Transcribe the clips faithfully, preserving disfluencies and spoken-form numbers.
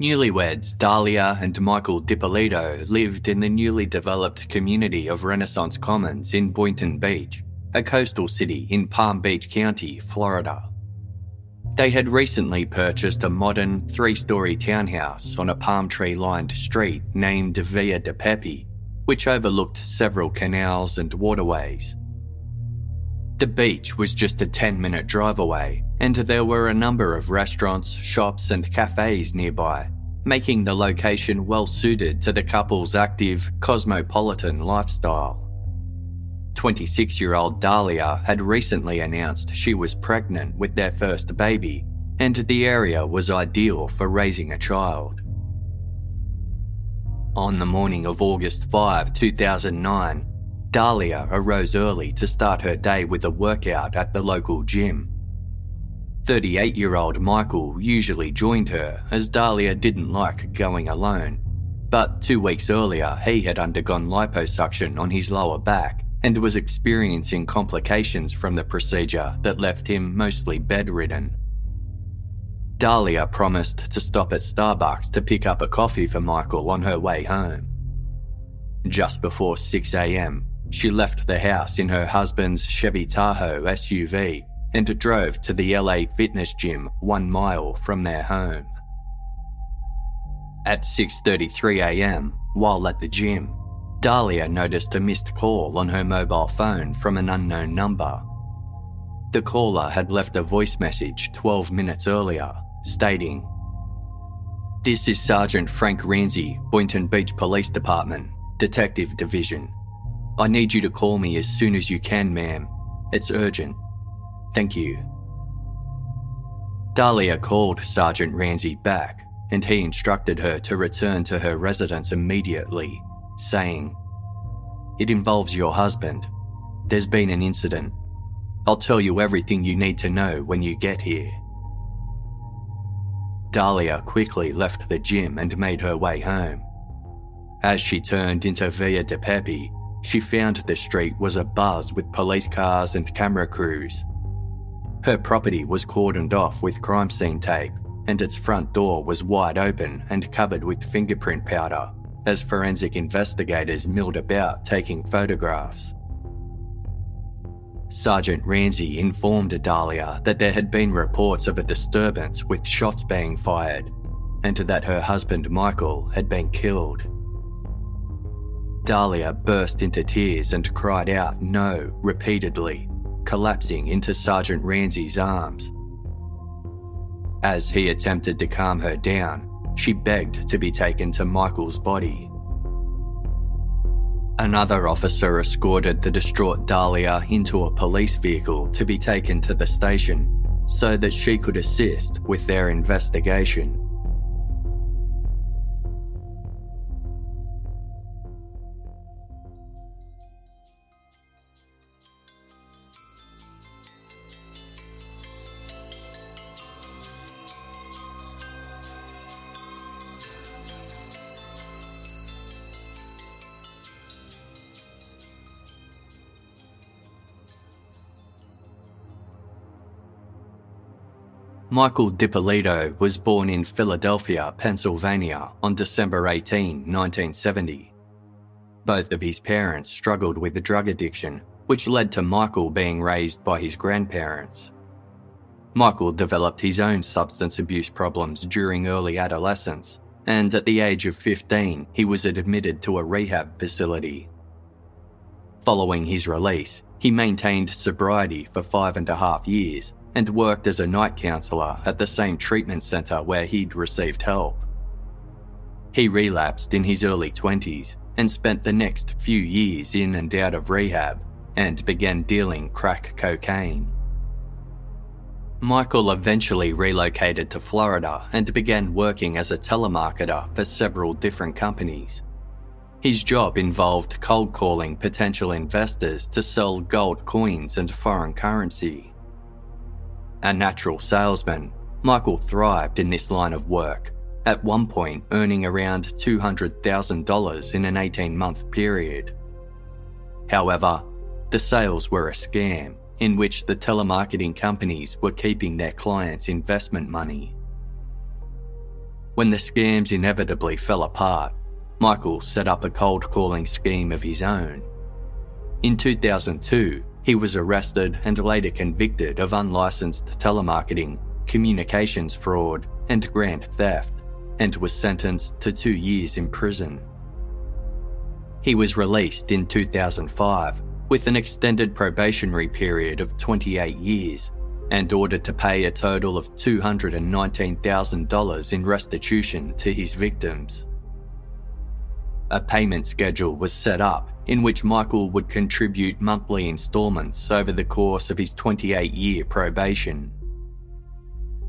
Newlyweds Dahlia and Michael DiPolito lived in the newly developed community of Renaissance Commons in Boynton Beach, a coastal city in Palm Beach County, Florida. They had recently purchased a modern three-storey townhouse on a palm tree-lined street named Via De Pepi, which overlooked several canals and waterways. The beach was just a ten-minute drive away, and there were a number of restaurants, shops and cafes nearby, making the location well-suited to the couple's active, cosmopolitan lifestyle. twenty-six-year-old Dahlia had recently announced she was pregnant with their first baby, and the area was ideal for raising a child. On the morning of August fifth, two thousand nine, Dahlia arose early to start her day with a workout at the local gym. thirty-eight-year-old Michael usually joined her, as Dahlia didn't like going alone, but two weeks earlier he had undergone liposuction on his lower back and was experiencing complications from the procedure that left him mostly bedridden. Dahlia promised to stop at Starbucks to pick up a coffee for Michael on her way home. Just before six a.m, she left the house in her husband's Chevy Tahoe S U V and drove to the L A Fitness gym one mile from their home. At six thirty-three a.m, while at the gym, Dahlia noticed a missed call on her mobile phone from an unknown number. The caller had left a voice message twelve minutes earlier, stating, "This is Sergeant Frank Ranzie, Boynton Beach Police Department, Detective Division. I need you to call me as soon as you can, ma'am. It's urgent. Thank you." Dahlia called Sergeant Ranzie back, and he instructed her to return to her residence immediately, saying, "It involves your husband. There's been an incident. I'll tell you everything you need to know when you get here." Dahlia quickly left the gym and made her way home. As she turned into Via De Pepi, she found the street was abuzz with police cars and camera crews. Her property was cordoned off with crime scene tape, and its front door was wide open and covered with fingerprint powder, as forensic investigators milled about taking photographs. Sergeant Ranzie informed Dahlia that there had been reports of a disturbance with shots being fired, and that her husband Michael had been killed. Dahlia burst into tears and cried out "no" repeatedly, collapsing into Sergeant Ranzie's arms. As he attempted to calm her down, she begged to be taken to Michael's body. Another officer escorted the distraught Dahlia into a police vehicle to be taken to the station so that she could assist with their investigation. Michael DiPolito was born in Philadelphia, Pennsylvania on December eighteenth, nineteen seventy. Both of his parents struggled with the drug addiction, which led to Michael being raised by his grandparents. Michael developed his own substance abuse problems during early adolescence, and at the age of fifteen, he was admitted to a rehab facility. Following his release, he maintained sobriety for five and a half years and worked as a night counsellor at the same treatment centre where he'd received help. He relapsed in his early twenties and spent the next few years in and out of rehab and began dealing crack cocaine. Michael eventually relocated to Florida and began working as a telemarketer for several different companies. His job involved cold calling potential investors to sell gold coins and foreign currency. A natural salesman, Michael thrived in this line of work, at one point earning around two hundred thousand dollars in an eighteen-month period. However, the sales were a scam in which the telemarketing companies were keeping their clients' investment money. When the scams inevitably fell apart, Michael set up a cold calling scheme of his own. In two thousand two, he was arrested and later convicted of unlicensed telemarketing, communications fraud, and grand theft, and was sentenced to two years in prison. He was released in two thousand five with an extended probationary period of twenty-eight years and ordered to pay a total of two hundred nineteen thousand dollars in restitution to his victims. A payment schedule was set up in which Michael would contribute monthly installments over the course of his twenty-eight-year probation.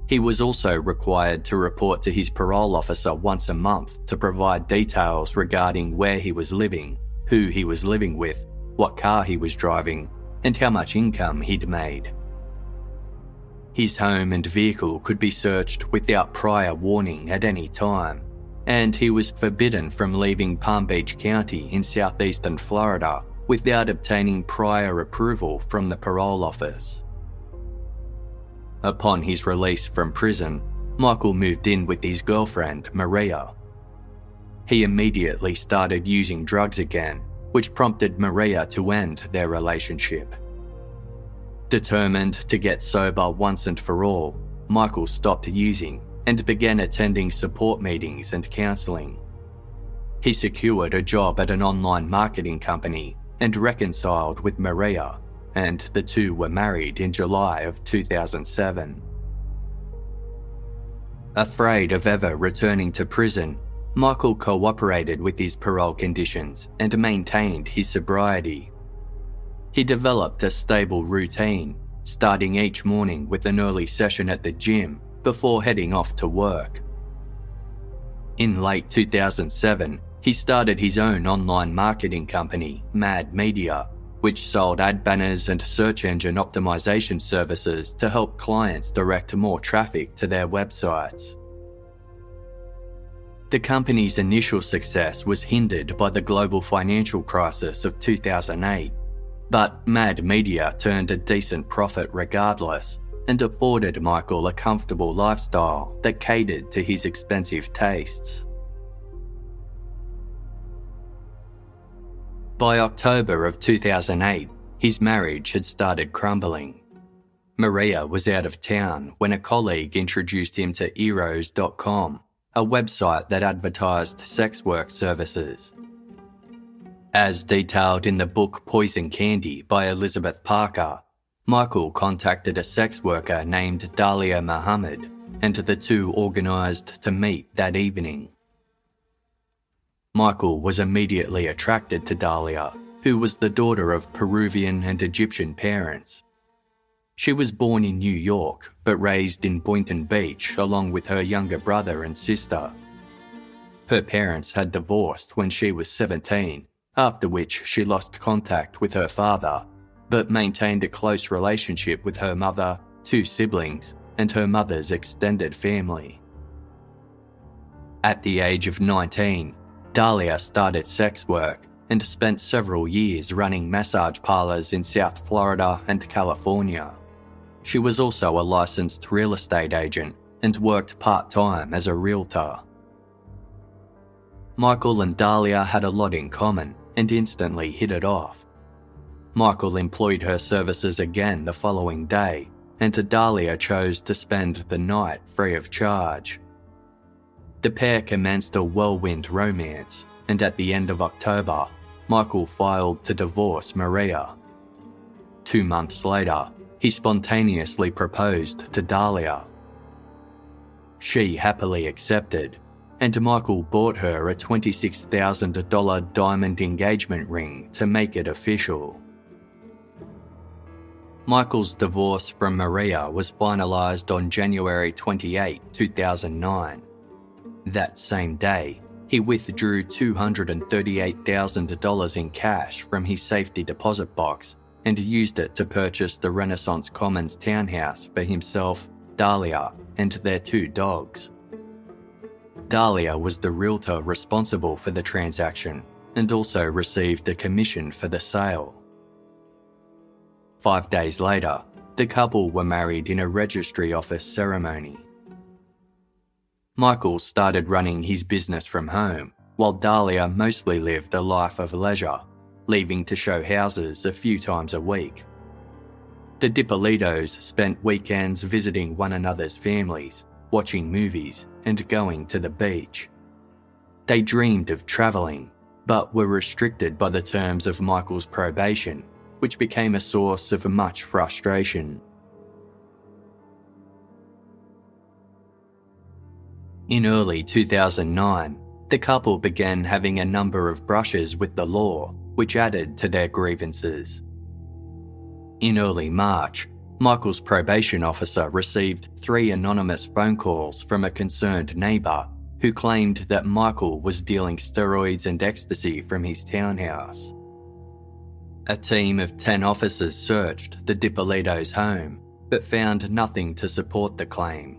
He was also required to report to his parole officer once a month to provide details regarding where he was living, who he was living with, what car he was driving, and how much income he'd made. His home and vehicle could be searched without prior warning at any time, and he was forbidden from leaving Palm Beach County in southeastern Florida without obtaining prior approval from the parole office. Upon his release from prison, Michael moved in with his girlfriend, Maria. He immediately started using drugs again, which prompted Maria to end their relationship. Determined to get sober once and for all, Michael stopped using and began attending support meetings and counselling. He secured a job at an online marketing company and reconciled with Maria, and the two were married in July of two thousand seven. Afraid of ever returning to prison, Michael cooperated with his parole conditions and maintained his sobriety. He developed a stable routine, starting each morning with an early session at the gym before heading off to work. In late two thousand seven, he started his own online marketing company, Mad Media, which sold ad banners and search engine optimization services to help clients direct more traffic to their websites. The company's initial success was hindered by the global financial crisis of two thousand eight, but Mad Media turned a decent profit regardless, and afforded Michael a comfortable lifestyle that catered to his expensive tastes. By October of two thousand eight, his marriage had started crumbling. Maria was out of town when a colleague introduced him to Eros dot com, a website that advertised sex work services. As detailed in the book Poison Candy by Elizabeth Parker, Michael contacted a sex worker named Dahlia Muhammad, and the two organised to meet that evening. Michael was immediately attracted to Dahlia, who was the daughter of Peruvian and Egyptian parents. She was born in New York but raised in Boynton Beach along with her younger brother and sister. Her parents had divorced when she was seventeen, after which she lost contact with her father, but maintained a close relationship with her mother, two siblings, and her mother's extended family. At the age of nineteen, Dahlia started sex work and spent several years running massage parlours in South Florida and California. She was also a licensed real estate agent and worked part-time as a realtor. Michael and Dahlia had a lot in common and instantly hit it off. Michael employed her services again the following day, and Dahlia chose to spend the night free of charge. The pair commenced a whirlwind romance, and at the end of October, Michael filed to divorce Maria. Two months later, he spontaneously proposed to Dahlia. She happily accepted, and Michael bought her a twenty-six thousand dollars diamond engagement ring to make it official. Michael's divorce from Maria was finalised on January twenty-eighth, two thousand nine. That same day, he withdrew two hundred thirty-eight thousand dollars in cash from his safety deposit box and used it to purchase the Renaissance Commons townhouse for himself, Dahlia, and their two dogs. Dahlia was the realtor responsible for the transaction and also received a commission for the sale. Five days later, the couple were married in a registry office ceremony. Michael started running his business from home, while Dahlia mostly lived a life of leisure, leaving to show houses a few times a week. The DiPolitos spent weekends visiting one another's families, watching movies, and going to the beach. They dreamed of travelling, but were restricted by the terms of Michael's probation, which became a source of much frustration. In early two thousand nine, the couple began having a number of brushes with the law, which added to their grievances. In early March, Michael's probation officer received three anonymous phone calls from a concerned neighbour who claimed that Michael was dealing steroids and ecstasy from his townhouse. A team of ten officers searched the DiPolito's home but found nothing to support the claim.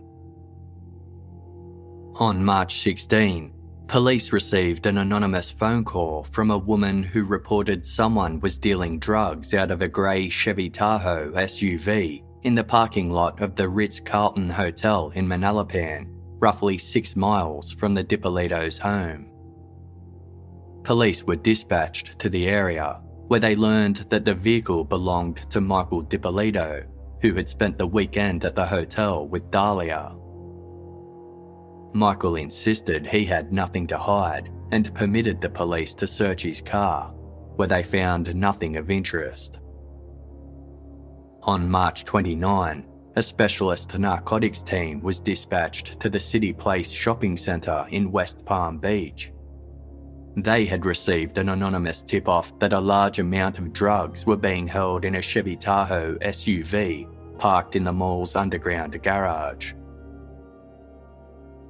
On March sixteenth, police received an anonymous phone call from a woman who reported someone was dealing drugs out of a grey Chevy Tahoe S U V in the parking lot of the Ritz-Carlton Hotel in Manalapan, roughly six miles from the DiPolito's home. Police were dispatched to the area, where they learned that the vehicle belonged to Michael DiPolito, who had spent the weekend at the hotel with Dahlia. Michael insisted he had nothing to hide and permitted the police to search his car, where they found nothing of interest. On March twenty-ninth, a specialist narcotics team was dispatched to the City Place shopping centre in West Palm Beach. They had received an anonymous tip-off that a large amount of drugs were being held in a Chevy Tahoe S U V parked in the mall's underground garage.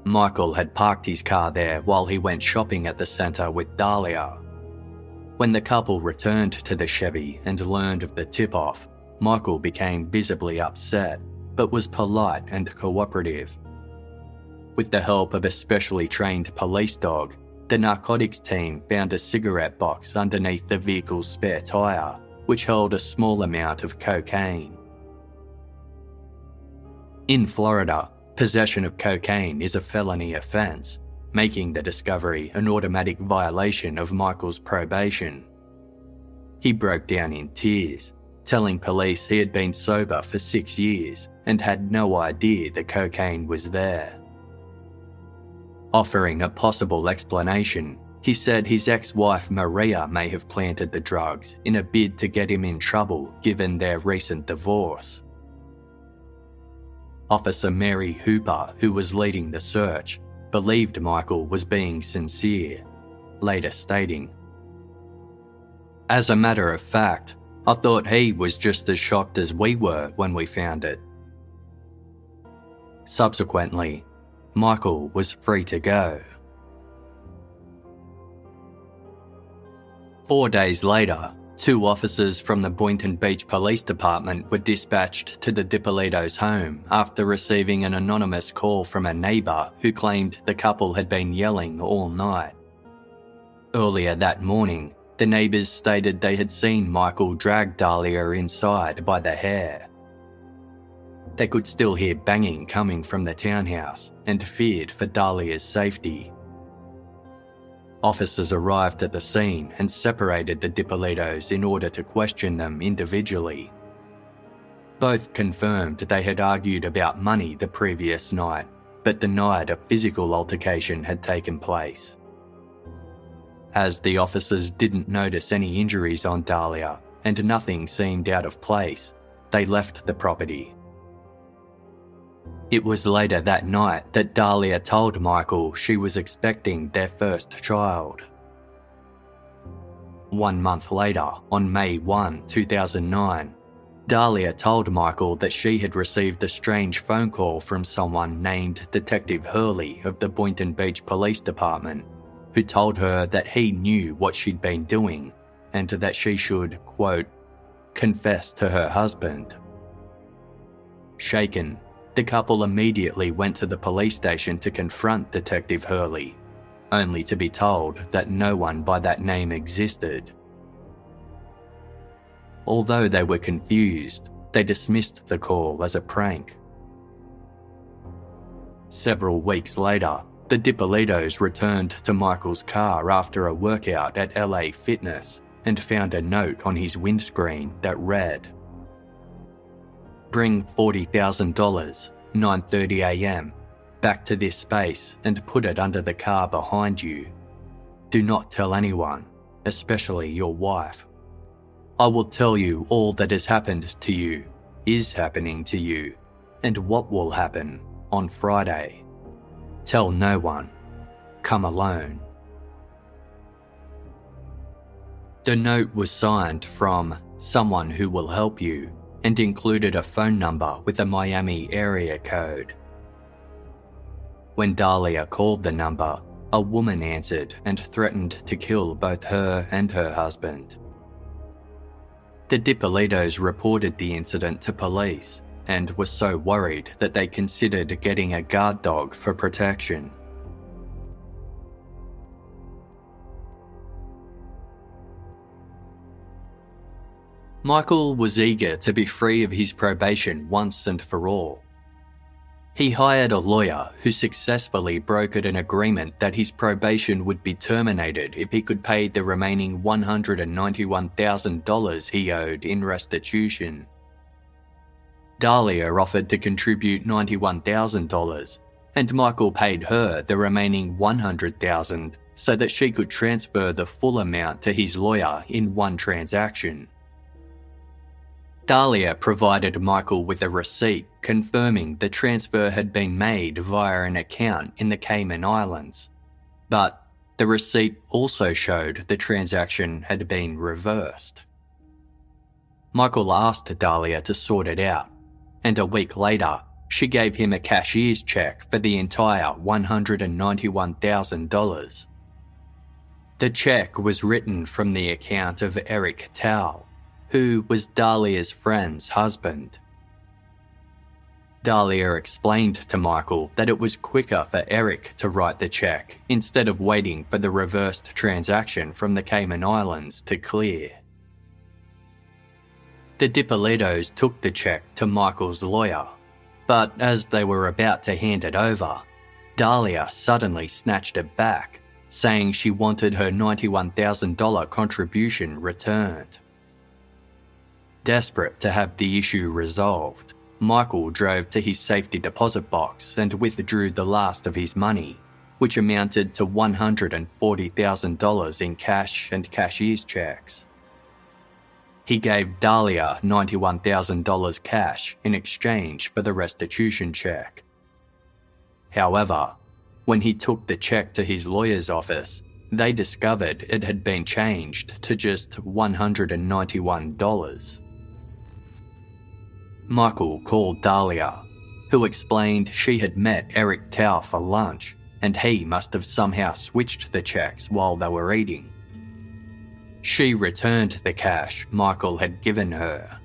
Michael had parked his car there while he went shopping at the centre with Dahlia. When the couple returned to the Chevy and learned of the tip-off, Michael became visibly upset, but was polite and cooperative. With the help of a specially trained police dog, the narcotics team found a cigarette box underneath the vehicle's spare tyre, which held a small amount of cocaine. In Florida, possession of cocaine is a felony offence, making the discovery an automatic violation of Michael's probation. He broke down in tears, telling police he had been sober for six years and had no idea the cocaine was there. Offering a possible explanation, he said his ex-wife Maria may have planted the drugs in a bid to get him in trouble given their recent divorce. Officer Mary Hooper, who was leading the search, believed Michael was being sincere, later stating, "As a matter of fact, I thought he was just as shocked as we were when we found it." Subsequently, Michael was free to go. Four days later, two officers from the Boynton Beach Police Department were dispatched to the DiPolito's home after receiving an anonymous call from a neighbour who claimed the couple had been yelling all night. Earlier that morning, the neighbours stated they had seen Michael drag Dahlia inside by the hair. They could still hear banging coming from the townhouse and feared for Dahlia's safety. Officers arrived at the scene and separated the DiPolitos in order to question them individually. Both confirmed they had argued about money the previous night, but denied a physical altercation had taken place. As the officers didn't notice any injuries on Dahlia and nothing seemed out of place, they left the property. It was later that night that Dahlia told Michael she was expecting their first child. One month later, on May first, two thousand nine, Dahlia told Michael that she had received a strange phone call from someone named Detective Hurley of the Boynton Beach Police Department, who told her that he knew what she'd been doing and that she should, quote, confess to her husband. Shaken, the couple immediately went to the police station to confront Detective Hurley, only to be told that no one by that name existed. Although they were confused, they dismissed the call as a prank. Several weeks later, the DiPolitos returned to Michael's car after a workout at L A Fitness and found a note on his windscreen that read, "Bring forty thousand dollars, nine thirty a.m, back to this space and put it under the car behind you. Do not tell anyone, especially your wife. I will tell you all that has happened to you, is happening to you, and what will happen on Friday. Tell no one. Come alone." The note was signed from "Someone Who Will Help You" and included a phone number with a Miami area code. When Dahlia called the number, a woman answered and threatened to kill both her and her husband. The DiPolitos reported the incident to police and were so worried that they considered getting a guard dog for protection. Michael was eager to be free of his probation once and for all. He hired a lawyer who successfully brokered an agreement that his probation would be terminated if he could pay the remaining one hundred ninety-one thousand dollars he owed in restitution. Dahlia offered to contribute ninety-one thousand dollars, and Michael paid her the remaining one hundred thousand dollars so that she could transfer the full amount to his lawyer in one transaction. Dahlia provided Michael with a receipt confirming the transfer had been made via an account in the Cayman Islands, but the receipt also showed the transaction had been reversed. Michael asked Dahlia to sort it out, and a week later, she gave him a cashier's check for the entire one hundred ninety-one thousand dollars. The check was written from the account of Eric Tao, who was Dahlia's friend's husband. Dahlia explained to Michael that it was quicker for Eric to write the check instead of waiting for the reversed transaction from the Cayman Islands to clear. The DiPolitos took the check to Michael's lawyer, but as they were about to hand it over, Dahlia suddenly snatched it back, saying she wanted her ninety-one thousand dollars contribution returned. Desperate to have the issue resolved, Michael drove to his safety deposit box and withdrew the last of his money, which amounted to one hundred forty thousand dollars in cash and cashier's checks. He gave Dahlia ninety-one thousand dollars cash in exchange for the restitution check. However, when he took the check to his lawyer's office, they discovered it had been changed to just one hundred ninety-one dollars. Michael called Dahlia, who explained she had met Eric Tao for lunch and he must have somehow switched the checks while they were eating. She returned the cash Michael had given her.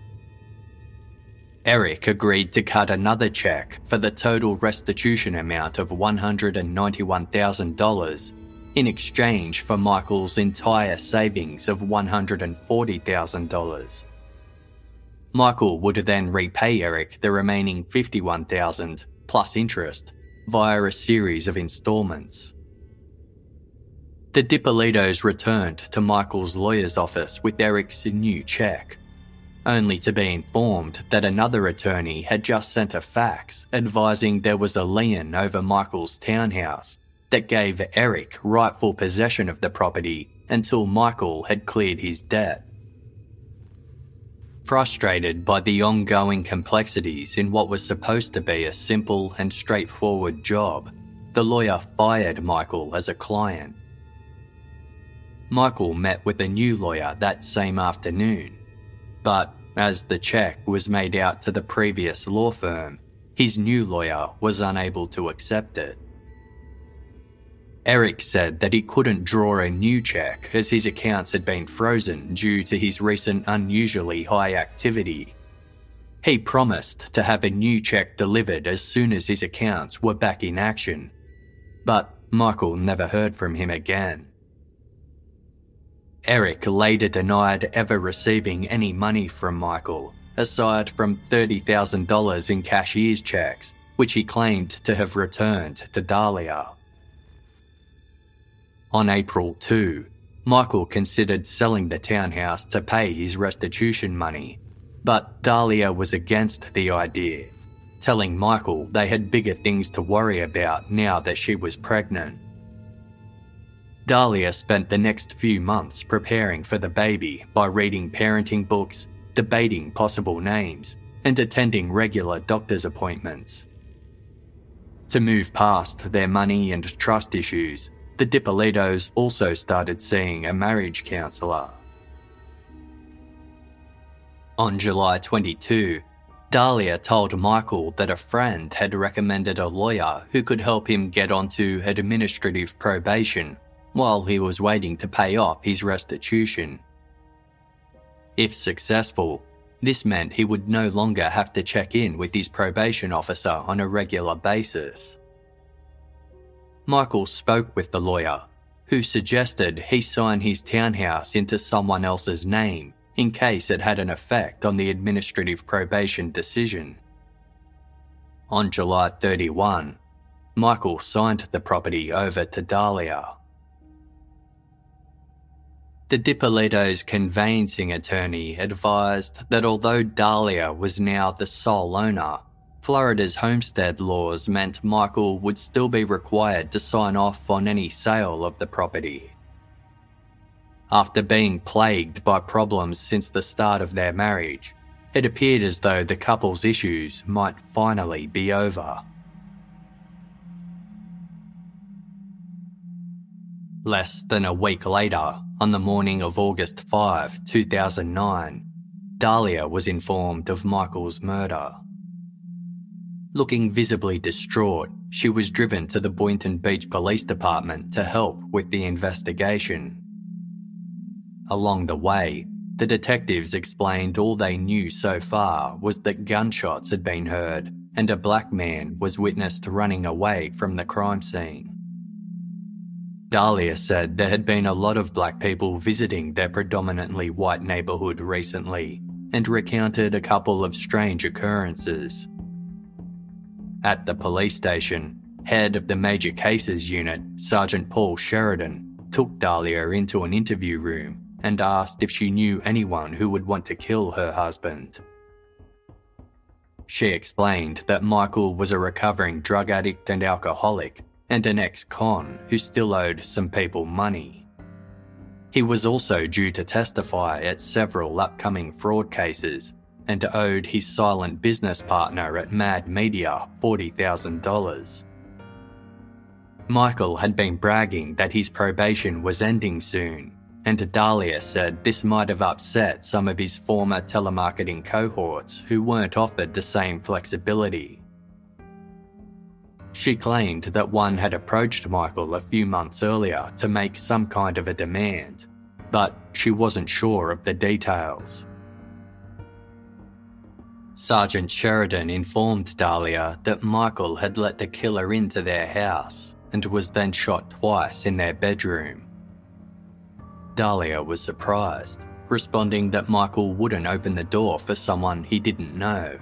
Eric agreed to cut another check for the total restitution amount of one hundred ninety-one thousand dollars in exchange for Michael's entire savings of one hundred forty thousand dollars. Michael would then repay Eric the remaining fifty-one thousand dollars plus interest via a series of instalments. The DiPolitos returned to Michael's lawyer's office with Eric's new cheque, only to be informed that another attorney had just sent a fax advising there was a lien over Michael's townhouse that gave Eric rightful possession of the property until Michael had cleared his debt. Frustrated by the ongoing complexities in what was supposed to be a simple and straightforward job, the lawyer fired Michael as a client. Michael met with a new lawyer that same afternoon, but as the cheque was made out to the previous law firm, his new lawyer was unable to accept it. Eric said that he couldn't draw a new cheque as his accounts had been frozen due to his recent unusually high activity. He promised to have a new cheque delivered as soon as his accounts were back in action, but Michael never heard from him again. Eric later denied ever receiving any money from Michael, aside from thirty thousand dollars in cashier's cheques, which he claimed to have returned to Dahlia. On April second, Michael considered selling the townhouse to pay his restitution money, but Dahlia was against the idea, telling Michael they had bigger things to worry about now that she was pregnant. Dahlia spent the next few months preparing for the baby by reading parenting books, debating possible names, and attending regular doctor's appointments. To move past their money and trust issues, the DiPolitos also started seeing a marriage counsellor. On July twenty-second, Dahlia told Michael that a friend had recommended a lawyer who could help him get onto administrative probation while he was waiting to pay off his restitution. If successful, this meant he would no longer have to check in with his probation officer on a regular basis. Michael spoke with the lawyer, who suggested he sign his townhouse into someone else's name in case it had an effect on the administrative probation decision. On July thirty-first, Michael signed the property over to Dahlia. The DiPolito's conveyancing attorney advised that although Dahlia was now the sole owner, Florida's homestead laws meant Michael would still be required to sign off on any sale of the property. After being plagued by problems since the start of their marriage, it appeared as though the couple's issues might finally be over. Less than a week later, on the morning of August fifth, two thousand nine, Dahlia was informed of Michael's murder. Looking visibly distraught, she was driven to the Boynton Beach Police Department to help with the investigation. Along the way, the detectives explained all they knew so far was that gunshots had been heard and a black man was witnessed running away from the crime scene. Dahlia said there had been a lot of black people visiting their predominantly white neighbourhood recently and recounted a couple of strange occurrences. At the police station, head of the Major Cases Unit, Sergeant Paul Sheridan, took Dahlia into an interview room and asked if she knew anyone who would want to kill her husband. She explained that Michael was a recovering drug addict and alcoholic, and an ex-con who still owed some people money. He was also due to testify at several upcoming fraud cases and owed his silent business partner at Mad Media forty thousand dollars. Michael had been bragging that his probation was ending soon, and Dahlia said this might have upset some of his former telemarketing cohorts who weren't offered the same flexibility. She claimed that one had approached Michael a few months earlier to make some kind of a demand, but she wasn't sure of the details. Sergeant Sheridan informed Dahlia that Michael had let the killer into their house and was then shot twice in their bedroom. Dahlia was surprised, responding that Michael wouldn't open the door for someone he didn't know.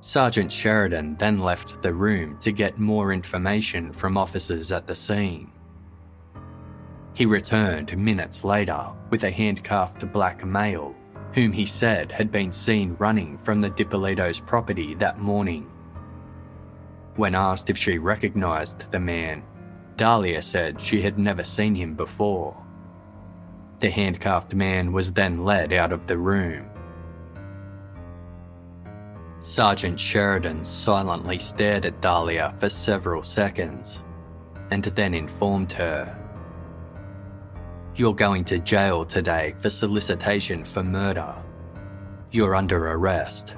Sergeant Sheridan then left the room to get more information from officers at the scene. He returned minutes later with a handcuffed black male, whom he said had been seen running from the DiPolito's property that morning. When asked if she recognised the man, Dahlia said she had never seen him before. The handcuffed man was then led out of the room. Sergeant Sheridan silently stared at Dahlia for several seconds and then informed her, "You're going to jail today for solicitation for murder. You're under arrest."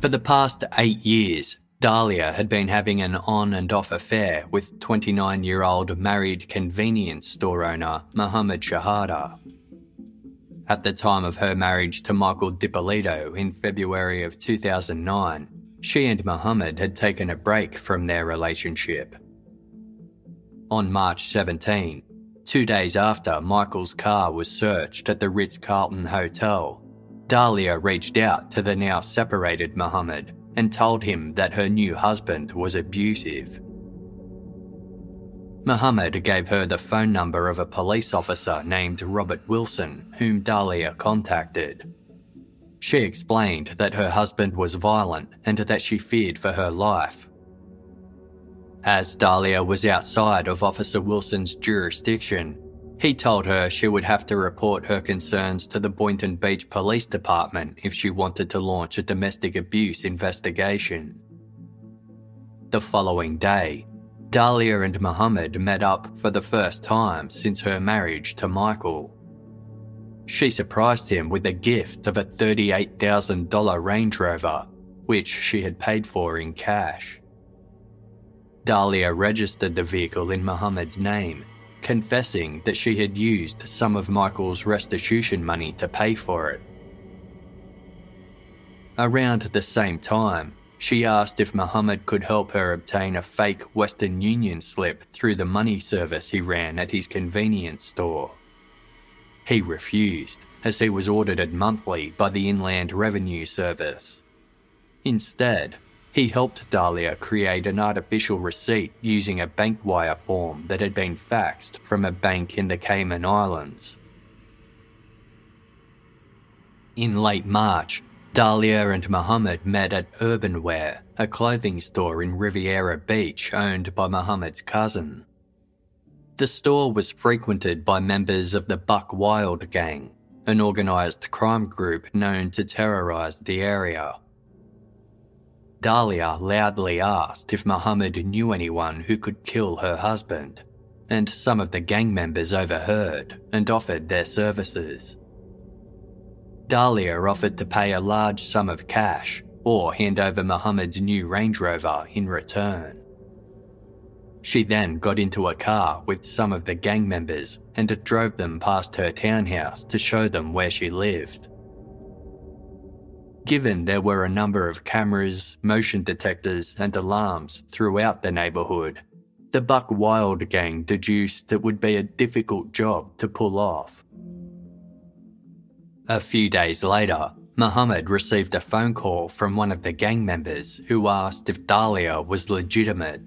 For the past eight years, Dahlia had been having an on and off affair with twenty-nine-year-old married convenience store owner Mohammed Shahada. At the time of her marriage to Michael DiPolito in February of two thousand nine, she and Mohammed had taken a break from their relationship. On March seventeenth, two days after Michael's car was searched at the Ritz-Carlton Hotel, Dahlia reached out to the now separated Mohammed and told him that her new husband was abusive. Mohammed gave her the phone number of a police officer named Robert Wilson, whom Dahlia contacted. She explained that her husband was violent and that she feared for her life. As Dahlia was outside of Officer Wilson's jurisdiction, he told her she would have to report her concerns to the Boynton Beach Police Department if she wanted to launch a domestic abuse investigation. The following day, Dahlia and Mohammed met up for the first time since her marriage to Michael. She surprised him with the gift of a thirty-eight thousand dollars Range Rover, which she had paid for in cash. Dahlia registered the vehicle in Mohammed's name, confessing that she had used some of Michael's restitution money to pay for it. Around the same time, she asked if Mohammed could help her obtain a fake Western Union slip through the money service he ran at his convenience store. He refused, as he was audited monthly by the Inland Revenue Service. Instead, he helped Dahlia create an artificial receipt using a bank wire form that had been faxed from a bank in the Cayman Islands. In late March, Dahlia and Mohammed met at Urban Wear, a clothing store in Riviera Beach owned by Mohammed's cousin. The store was frequented by members of the Buck Wild Gang, an organised crime group known to terrorise the area. Dahlia loudly asked if Mohammed knew anyone who could kill her husband, and some of the gang members overheard and offered their services. Dahlia offered to pay a large sum of cash or hand over Mohammed's new Range Rover in return. She then got into a car with some of the gang members and drove them past her townhouse to show them where she lived. Given there were a number of cameras, motion detectors and alarms throughout the neighbourhood, the Buck Wild Gang deduced it would be a difficult job to pull off. A few days later, Mohammed received a phone call from one of the gang members who asked if Dahlia was legitimate.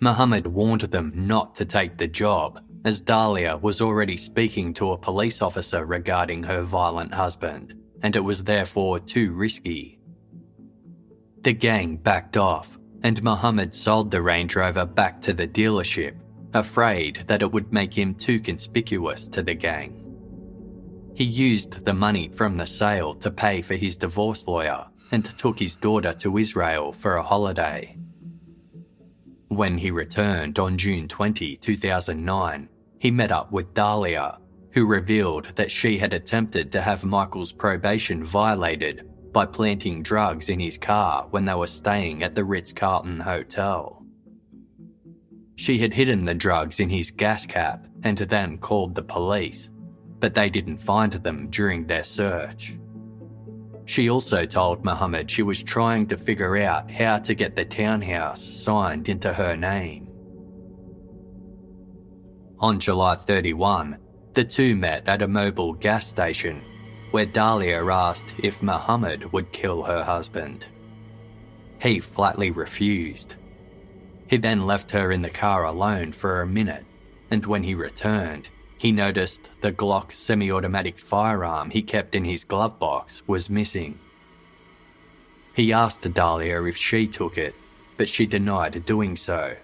Mohammed warned them not to take the job, as Dahlia was already speaking to a police officer regarding her violent husband, and it was therefore too risky. The gang backed off, and Mohammed sold the Range Rover back to the dealership, afraid that it would make him too conspicuous to the gang. He used the money from the sale to pay for his divorce lawyer and took his daughter to Israel for a holiday. When he returned on June twentieth, two thousand nine, he met up with Dahlia, who revealed that she had attempted to have Michael's probation violated by planting drugs in his car when they were staying at the Ritz-Carlton Hotel. She had hidden the drugs in his gas cap and then called the police, but they didn't find them during their search. She also told Mohammed she was trying to figure out how to get the townhouse signed into her name. On July thirty-first, the two met at a mobile gas station where Dahlia asked if Mohammed would kill her husband. He flatly refused. He then left her in the car alone for a minute, and when he returned, he noticed the Glock semi-automatic firearm he kept in his glove box was missing. He asked Dahlia if she took it, but she denied doing so,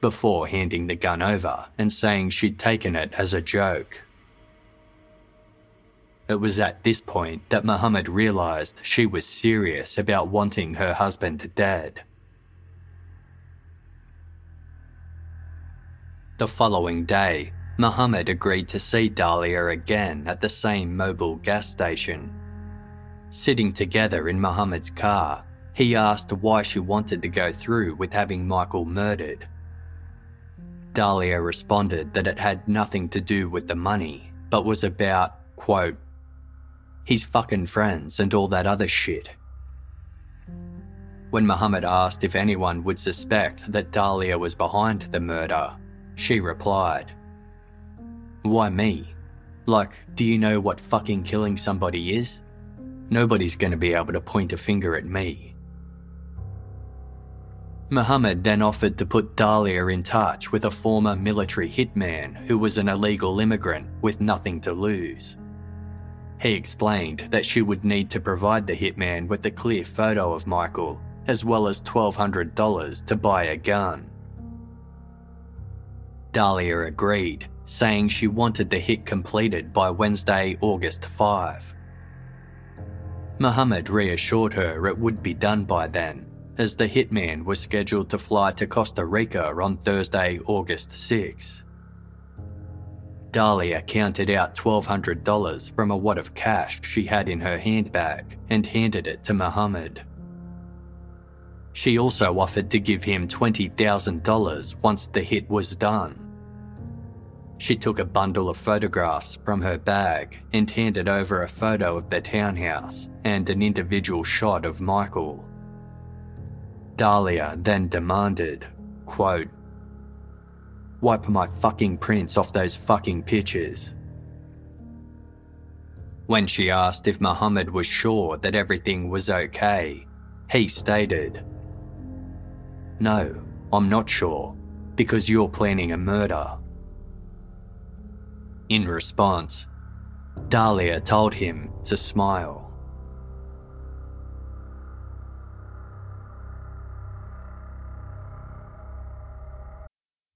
before handing the gun over and saying she'd taken it as a joke. It was at this point that Mohammed realised she was serious about wanting her husband dead. The following day, Mohammed agreed to see Dahlia again at the same mobile gas station. Sitting together in Mohammed's car, he asked why she wanted to go through with having Michael murdered. Dahlia responded that it had nothing to do with the money, but was about, quote, his fucking friends and all that other shit. When Mohammed asked if anyone would suspect that Dahlia was behind the murder, she replied, why me? Like, do you know what fucking killing somebody is? Nobody's going to be able to point a finger at me. Mohammed then offered to put Dahlia in touch with a former military hitman who was an illegal immigrant with nothing to lose. He explained that she would need to provide the hitman with a clear photo of Michael, as well as twelve hundred dollars to buy a gun. Dahlia agreed, saying she wanted the hit completed by Wednesday, August fifth. Mohammed reassured her it would be done by then, as the hitman was scheduled to fly to Costa Rica on Thursday, August sixth. Dahlia counted out twelve hundred dollars from a wad of cash she had in her handbag and handed it to Mohammed. She also offered to give him twenty thousand dollars once the hit was done. She took a bundle of photographs from her bag and handed over a photo of the townhouse and an individual shot of Michael. Dahlia then demanded, quote, wipe my fucking prints off those fucking pictures. When she asked if Mohammed was sure that everything was okay, he stated, no, I'm not sure, because you're planning a murder. In response, Dahlia told him to smile.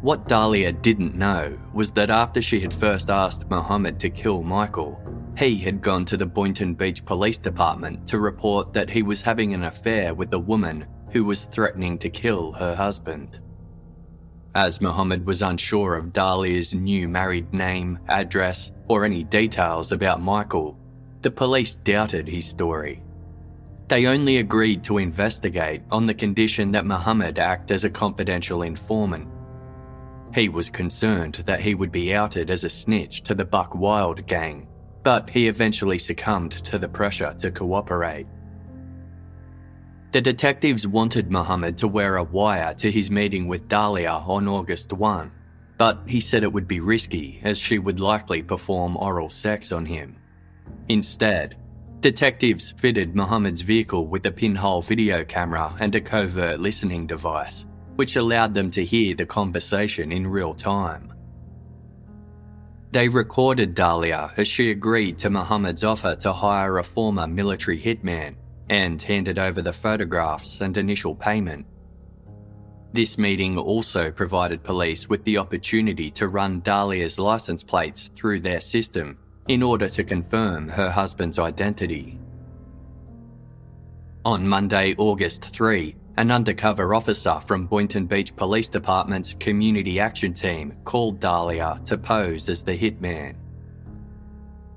What Dahlia didn't know was that after she had first asked Mohammed to kill Michael, he had gone to the Boynton Beach Police Department to report that he was having an affair with a woman who was threatening to kill her husband. As Mohammed was unsure of Dahlia's new married name, address, or any details about Michael, the police doubted his story. They only agreed to investigate on the condition that Mohammed act as a confidential informant. He was concerned that he would be outed as a snitch to the Buck Wild Gang, but he eventually succumbed to the pressure to cooperate. The detectives wanted Mohammed to wear a wire to his meeting with Dahlia on August first, but he said it would be risky as she would likely perform oral sex on him. Instead, Detectives fitted Mohammed's vehicle with a pinhole video camera and a covert listening device, which allowed them to hear the conversation in real time. They recorded Dahlia as she agreed to Mohammed's offer to hire a former military hitman and handed over the photographs and initial payment. This meeting also provided police with the opportunity to run Dahlia's license plates through their system in order to confirm her husband's identity. On Monday, August third, an undercover officer from Boynton Beach Police Department's Community Action Team called Dahlia to pose as the hitman.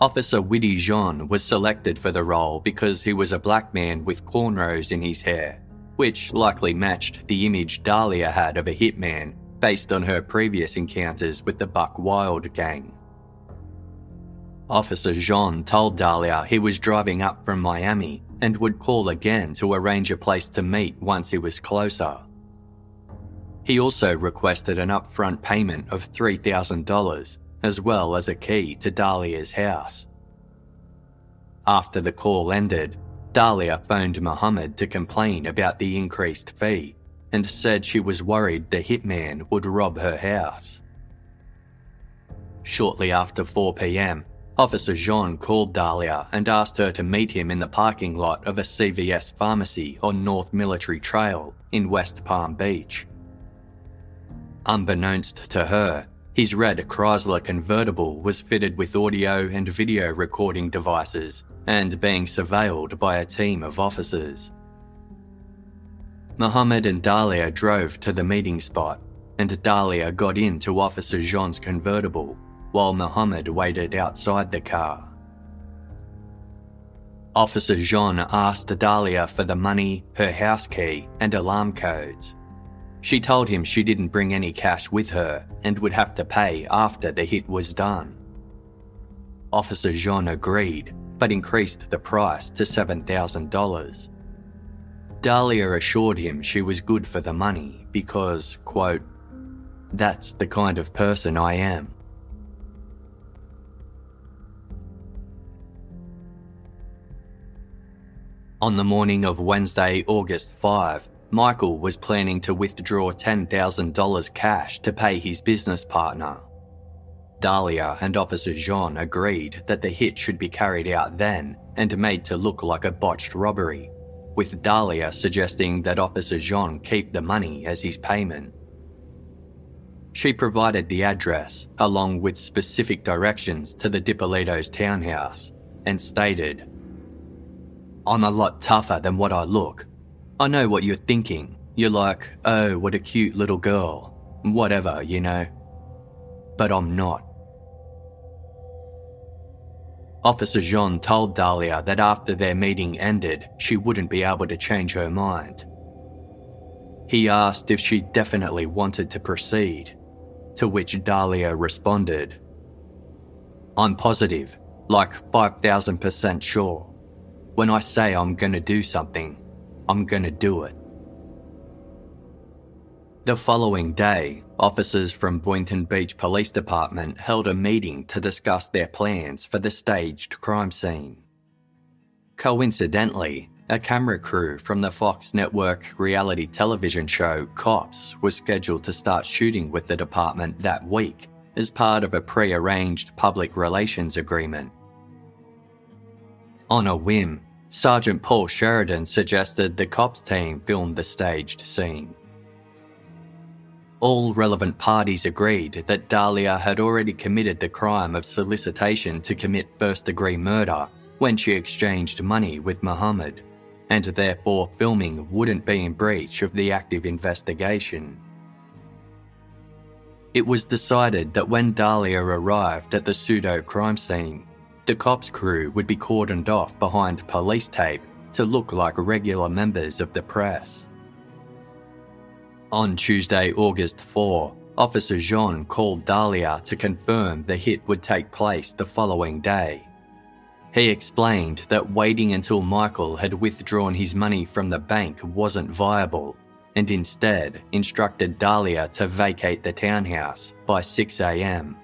Officer Witty Jean was selected for the role because he was a black man with cornrows in his hair, which likely matched the image Dahlia had of a hitman based on her previous encounters with the Buck Wild Gang. Officer Jean told Dahlia he was driving up from Miami and would call again to arrange a place to meet once he was closer. He also requested an upfront payment of three thousand dollars, as well as a key to Dahlia's house. After the call ended, Dahlia phoned Mohammed to complain about the increased fee and said she was worried the hitman would rob her house. Shortly after four p.m, Officer Jean called Dahlia and asked her to meet him in the parking lot of a C V S pharmacy on North Military Trail in West Palm Beach. Unbeknownst to her, his red Chrysler convertible was fitted with audio and video recording devices and being surveilled by a team of officers. Mohammed and Dahlia drove to the meeting spot, and Dahlia got into Officer Jean's convertible while Mohammed waited outside the car. Officer Jean asked Dahlia for the money, her house key, and alarm codes. She told him she didn't bring any cash with her and would have to pay after the hit was done. Officer Jean agreed, but increased the price to seven thousand dollars. Dahlia assured him she was good for the money because, quote, "that's the kind of person I am." On the morning of Wednesday, August fifth, Michael was planning to withdraw ten thousand dollars cash to pay his business partner. Dahlia and Officer Jean agreed that the hit should be carried out then and made to look like a botched robbery, with Dahlia suggesting that Officer Jean keep the money as his payment. She provided the address, along with specific directions to the DiPolito's townhouse, and stated, "I'm a lot tougher than what I look. I know what you're thinking. You're like, oh, what a cute little girl. Whatever, you know. But I'm not." Officer Jean told Dahlia that after their meeting ended, she wouldn't be able to change her mind. He asked if she definitely wanted to proceed, to which Dahlia responded, "I'm positive, like five thousand percent sure. When I say I'm gonna do something, I'm gonna do it." The following day, officers from Boynton Beach Police Department held a meeting to discuss their plans for the staged crime scene. Coincidentally, a camera crew from the Fox Network reality television show Cops was scheduled to start shooting with the department that week as part of a pre-arranged public relations agreement. On a whim, Sergeant Paul Sheridan suggested the Cops team film the staged scene. All relevant parties agreed that Dahlia had already committed the crime of solicitation to commit first-degree murder when she exchanged money with Mohammed, and therefore filming wouldn't be in breach of the active investigation. It was decided that when Dahlia arrived at the pseudo-crime scene, the Cops crew would be cordoned off behind police tape to look like regular members of the press. On Tuesday, August fourth, Officer Jean called Dahlia to confirm the hit would take place the following day. He explained that waiting until Michael had withdrawn his money from the bank wasn't viable, and instead instructed Dahlia to vacate the townhouse by six a.m.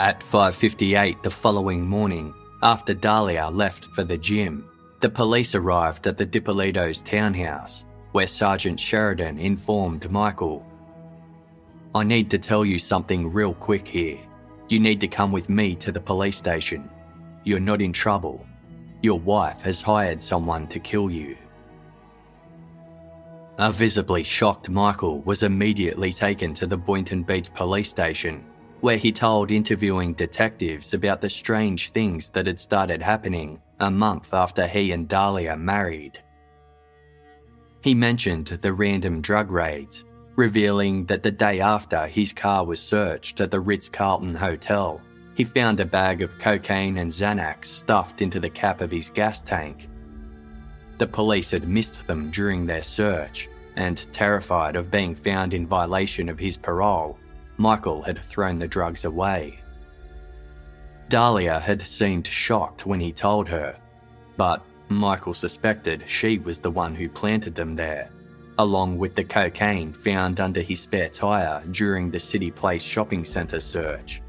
At five fifty-eight the following morning, after Dahlia left for the gym, the police arrived at the DiPolito's townhouse, where Sergeant Sheridan informed Michael, "I need to tell you something real quick here. You need to come with me to the police station. You're not in trouble. Your wife has hired someone to kill you." A visibly shocked Michael was immediately taken to the Boynton Beach police station, where he told interviewing detectives about the strange things that had started happening a month after he and Dahlia married. He mentioned the random drug raids, revealing that the day after his car was searched at the Ritz-Carlton Hotel, he found a bag of cocaine and Xanax stuffed into the cap of his gas tank. The police had missed them during their search, and terrified of being found in violation of his parole, Michael had thrown the drugs away. Dahlia had seemed shocked when he told her, but Michael suspected she was the one who planted them there, along with the cocaine found under his spare tyre during the City Place shopping centre search.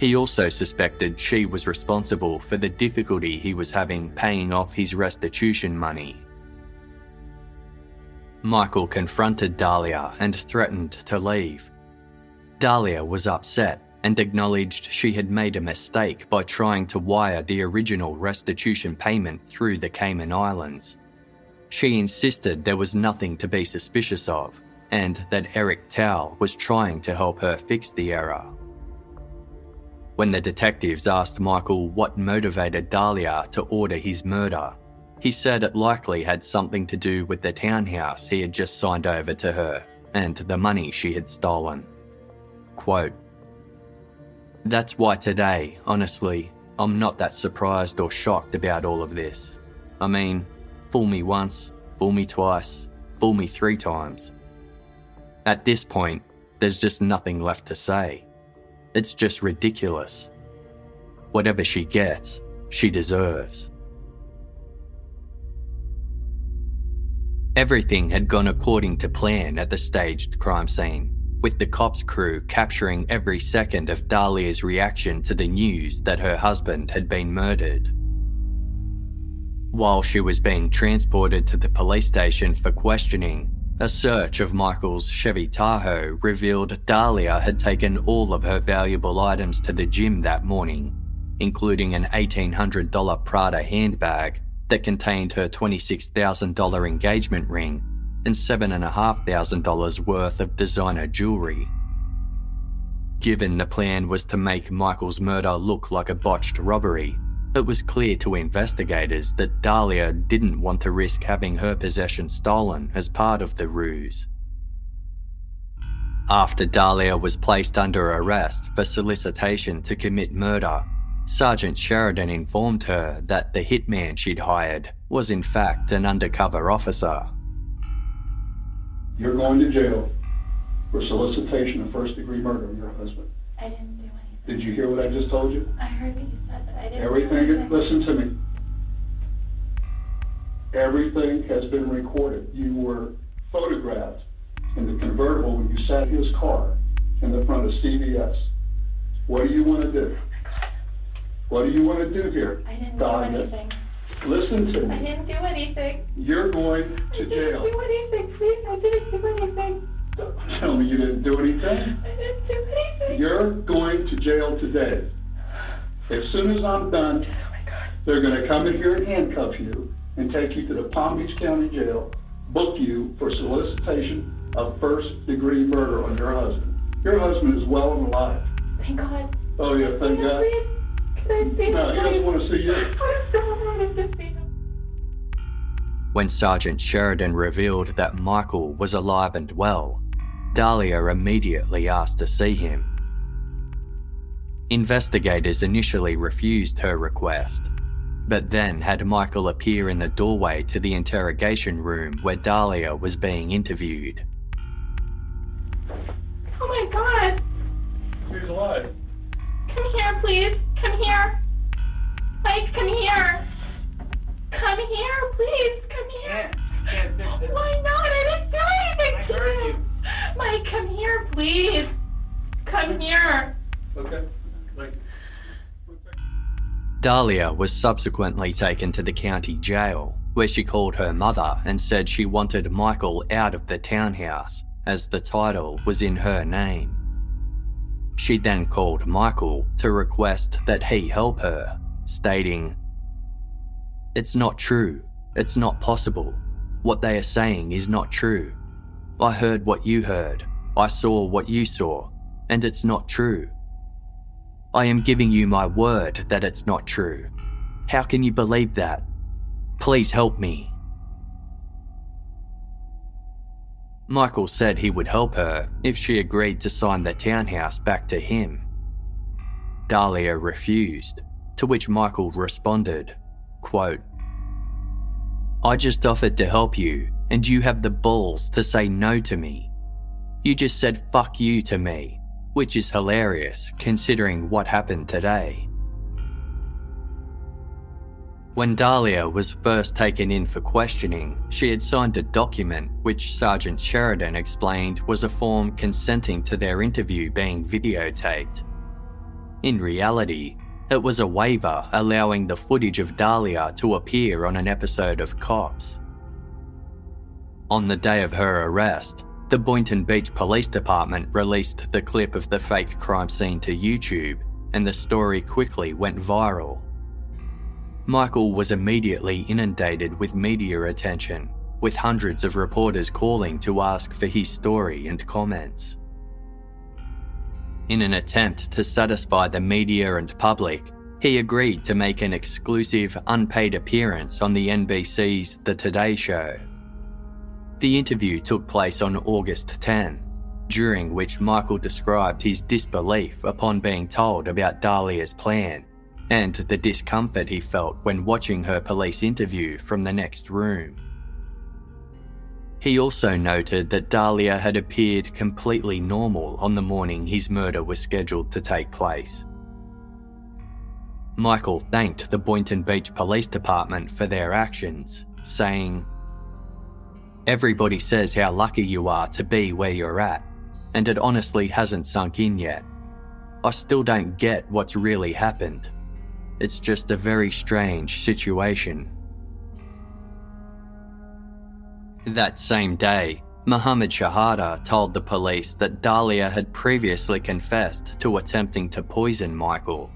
He also suspected she was responsible for the difficulty he was having paying off his restitution money. Michael confronted Dahlia and threatened to leave. Dahlia was upset and acknowledged she had made a mistake by trying to wire the original restitution payment through the Cayman Islands. She insisted there was nothing to be suspicious of and that Eric Tao was trying to help her fix the error. When the detectives asked Michael what motivated Dahlia to order his murder, he said it likely had something to do with the townhouse he had just signed over to her and the money she had stolen. Quote, "That's why today, honestly, I'm not that surprised or shocked about all of this. I mean, fool me once, fool me twice, fool me three times. At this point, there's just nothing left to say. It's just ridiculous. Whatever she gets, she deserves." Everything had gone according to plan at the staged crime scene, with the cops crew capturing every second of Dahlia's reaction to the news that her husband had been murdered. While she was being transported to the police station for questioning, a search of Michael's Chevy Tahoe revealed Dahlia had taken all of her valuable items to the gym that morning, including an eighteen hundred dollars Prada handbag that contained her twenty-six thousand dollars engagement ring and seven thousand five hundred dollars worth of designer jewellery. Given the plan was to make Michael's murder look like a botched robbery, it was clear to investigators that Dahlia didn't want to risk having her possessions stolen as part of the ruse. After Dahlia was placed under arrest for solicitation to commit murder, Sergeant Sheridan informed her that the hitman she'd hired was in fact an undercover officer. "You're going to jail for solicitation of first-degree murder of your husband." "I didn't do anything." "Did you hear what I just told you?" "I heard what you said, but I didn't." "Everything, it, listen to me. Everything has been recorded. You were photographed in the convertible when you sat in his car in the front of C V S. What do you want to do? Oh my God. What do you want to do here?" "I didn't Dahlia. do anything." "Listen to me. I didn't do anything." "You're going to I jail." "I didn't do anything, please. I didn't do anything." "Don't tell me you didn't do anything." "I didn't do anything." "You're going to jail today. As soon as I'm done, oh my God, they're going to come in here and handcuff you and take you to the Palm Beach County Jail, book you for solicitation of first-degree murder on your husband. Your husband is well and alive." "Thank God." "Oh, yeah, thank God. Can I see him? No, he doesn't want to see you." "I don't want to see him." When Sergeant Sheridan revealed that Michael was alive and well, Dahlia immediately asked to see him. Investigators initially refused her request, but then had Michael appear in the doorway to the interrogation room where Dahlia was being interviewed. "Oh my God. He's alive. Come here, please. Come here. Mike, come here. Come here, please. Come here." "Can't, can't fix it." "Why not? I didn't do anything to you." "I heard you." "Mike, come here, please. Come here." "Okay." Dahlia was subsequently taken to the county jail, where she called her mother and said she wanted Michael out of the townhouse, as the title was in her name. She then called Michael to request that he help her, stating, "It's not true. It's not possible. What they are saying is not true. I heard what you heard. I saw what you saw, and it's not true. I am giving you my word that it's not true. How can you believe that? Please help me." Michael said he would help her if she agreed to sign the townhouse back to him. Dahlia refused, to which Michael responded, quote, "I just offered to help you, and you have the balls to say no to me. You just said fuck you to me, which is hilarious considering what happened today." When Dahlia was first taken in for questioning, she had signed a document which Sergeant Sheridan explained was a form consenting to their interview being videotaped. In reality, it was a waiver allowing the footage of Dahlia to appear on an episode of Cops. On the day of her arrest, the Boynton Beach Police Department released the clip of the fake crime scene to YouTube, and the story quickly went viral. Michael was immediately inundated with media attention, with hundreds of reporters calling to ask for his story and comments. In an attempt to satisfy the media and public, he agreed to make an exclusive, unpaid appearance on the N B C's The Today Show. The interview took place on August tenth, during which Michael described his disbelief upon being told about Dahlia's plan and the discomfort he felt when watching her police interview from the next room. He also noted that Dahlia had appeared completely normal on the morning his murder was scheduled to take place. Michael thanked the Boynton Beach Police Department for their actions, saying, "Everybody says how lucky you are to be where you're at, and it honestly hasn't sunk in yet. I still don't get what's really happened. It's just a very strange situation." That same day, Mohammed Shahada told the police that Dahlia had previously confessed to attempting to poison Michael.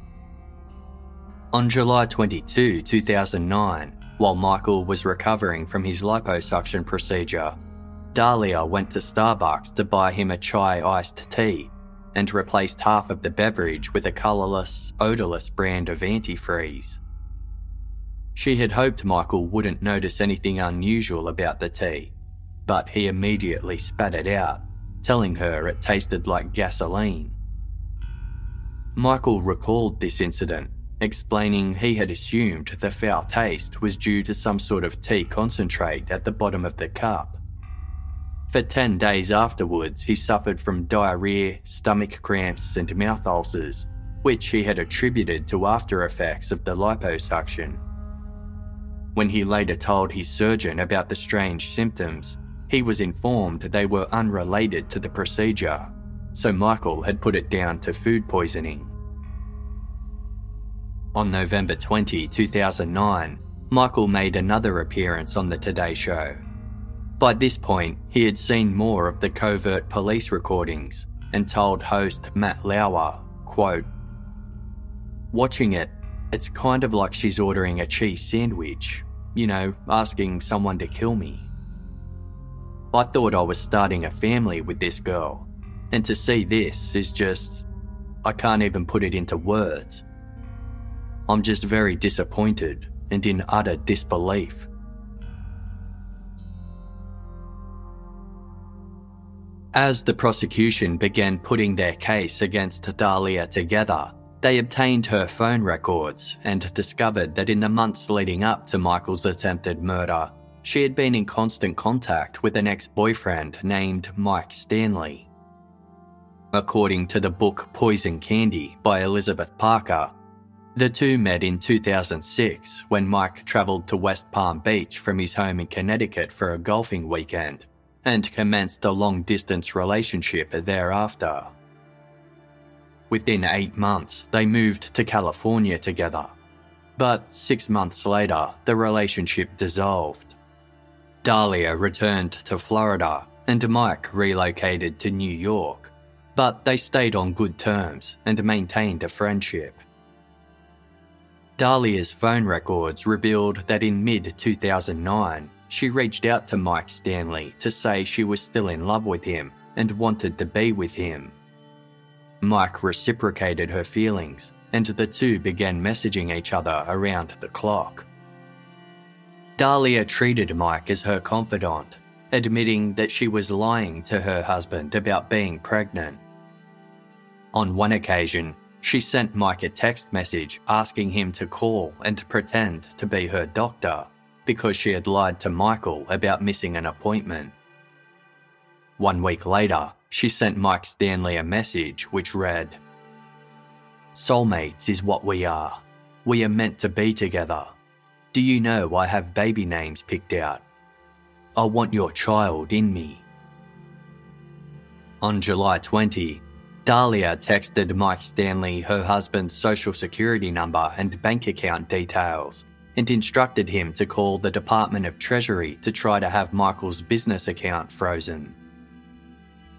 On July twenty-second, two thousand nine, while Michael was recovering from his liposuction procedure, Dahlia went to Starbucks to buy him a chai iced tea and replaced half of the beverage with a colourless, odourless brand of antifreeze. She had hoped Michael wouldn't notice anything unusual about the tea, but he immediately spat it out, telling her it tasted like gasoline. Michael recalled this incident, explaining he had assumed the foul taste was due to some sort of tea concentrate at the bottom of the cup. For ten days afterwards, he suffered from diarrhea, stomach cramps and mouth ulcers, which he had attributed to after effects of the liposuction. When he later told his surgeon about the strange symptoms, he was informed they were unrelated to the procedure, so Michael had put it down to food poisoning. On November twentieth, two thousand nine, Michael made another appearance on The Today Show. By this point, he had seen more of the covert police recordings and told host Matt Lauer, quote, "Watching it, it's kind of like she's ordering a cheese sandwich, you know, asking someone to kill me. I thought I was starting a family with this girl, and to see this is just, I can't even put it into words. I'm just very disappointed and in utter disbelief." As the prosecution began putting their case against Dahlia together, they obtained her phone records and discovered that in the months leading up to Michael's attempted murder, she had been in constant contact with an ex-boyfriend named Mike Stanley. According to the book Poison Candy by Elizabeth Parker, the two met in two thousand six when Mike travelled to West Palm Beach from his home in Connecticut for a golfing weekend and commenced a long-distance relationship thereafter. Within eight months, they moved to California together. But six months later, the relationship dissolved. Dahlia returned to Florida and Mike relocated to New York, but they stayed on good terms and maintained a friendship. Dahlia's phone records revealed that in mid two thousand nine, she reached out to Mike Stanley to say she was still in love with him and wanted to be with him. Mike reciprocated her feelings, and the two began messaging each other around the clock. Dahlia treated Mike as her confidant, admitting that she was lying to her husband about being pregnant. On one occasion, she sent Mike a text message asking him to call and pretend to be her doctor because she had lied to Michael about missing an appointment. One week later, she sent Mike Stanley a message which read, "Soulmates is what we are. We are meant to be together. Do you know I have baby names picked out? I want your child in me." On July twentieth, Dahlia texted Mike Stanley her husband's social security number and bank account details and instructed him to call the Department of Treasury to try to have Michael's business account frozen.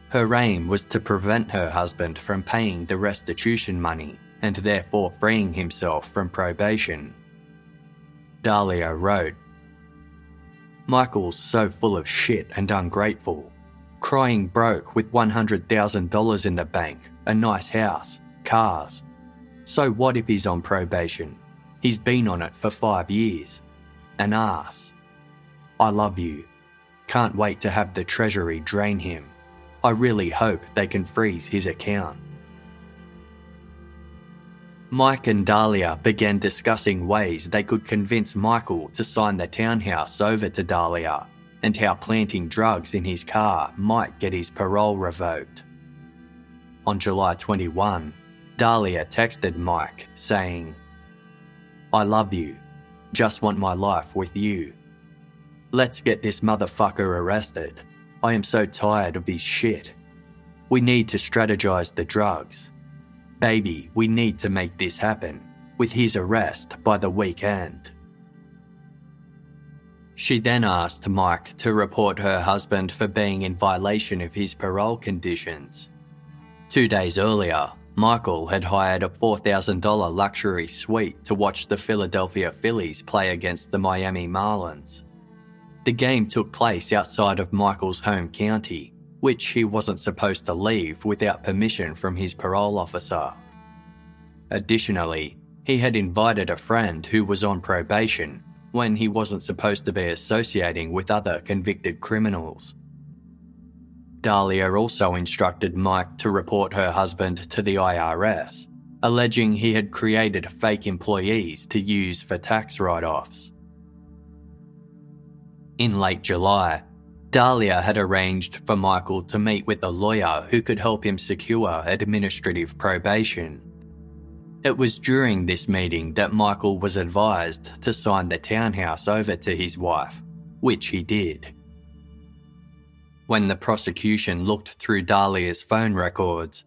Her aim was to prevent her husband from paying the restitution money and therefore freeing himself from probation. Dahlia wrote, "Michael's so full of shit and ungrateful. Crying broke with one hundred thousand dollars in the bank, a nice house, cars. So what if he's on probation? He's been on it for five years. An ass. I love you. Can't wait to have the Treasury drain him. I really hope they can freeze his account." Mike and Dahlia began discussing ways they could convince Michael to sign the townhouse over to Dahlia, and how planting drugs in his car might get his parole revoked. On July twenty-first, Dahlia texted Mike saying, "I love you, just want my life with you. Let's get this motherfucker arrested. I am so tired of his shit. We need to strategize the drugs. Baby, we need to make this happen, with his arrest by the weekend." She then asked Mike to report her husband for being in violation of his parole conditions. Two days earlier, Michael had hired a four thousand dollars luxury suite to watch the Philadelphia Phillies play against the Miami Marlins. The game took place outside of Michael's home county, which he wasn't supposed to leave without permission from his parole officer. Additionally, he had invited a friend who was on probation when he wasn't supposed to be associating with other convicted criminals. Dahlia also instructed Mike to report her husband to the I R S, alleging he had created fake employees to use for tax write-offs. In late July, Dahlia had arranged for Michael to meet with a lawyer who could help him secure administrative probation. It was during this meeting that Michael was advised to sign the townhouse over to his wife, which he did. When the prosecution looked through Dahlia's phone records,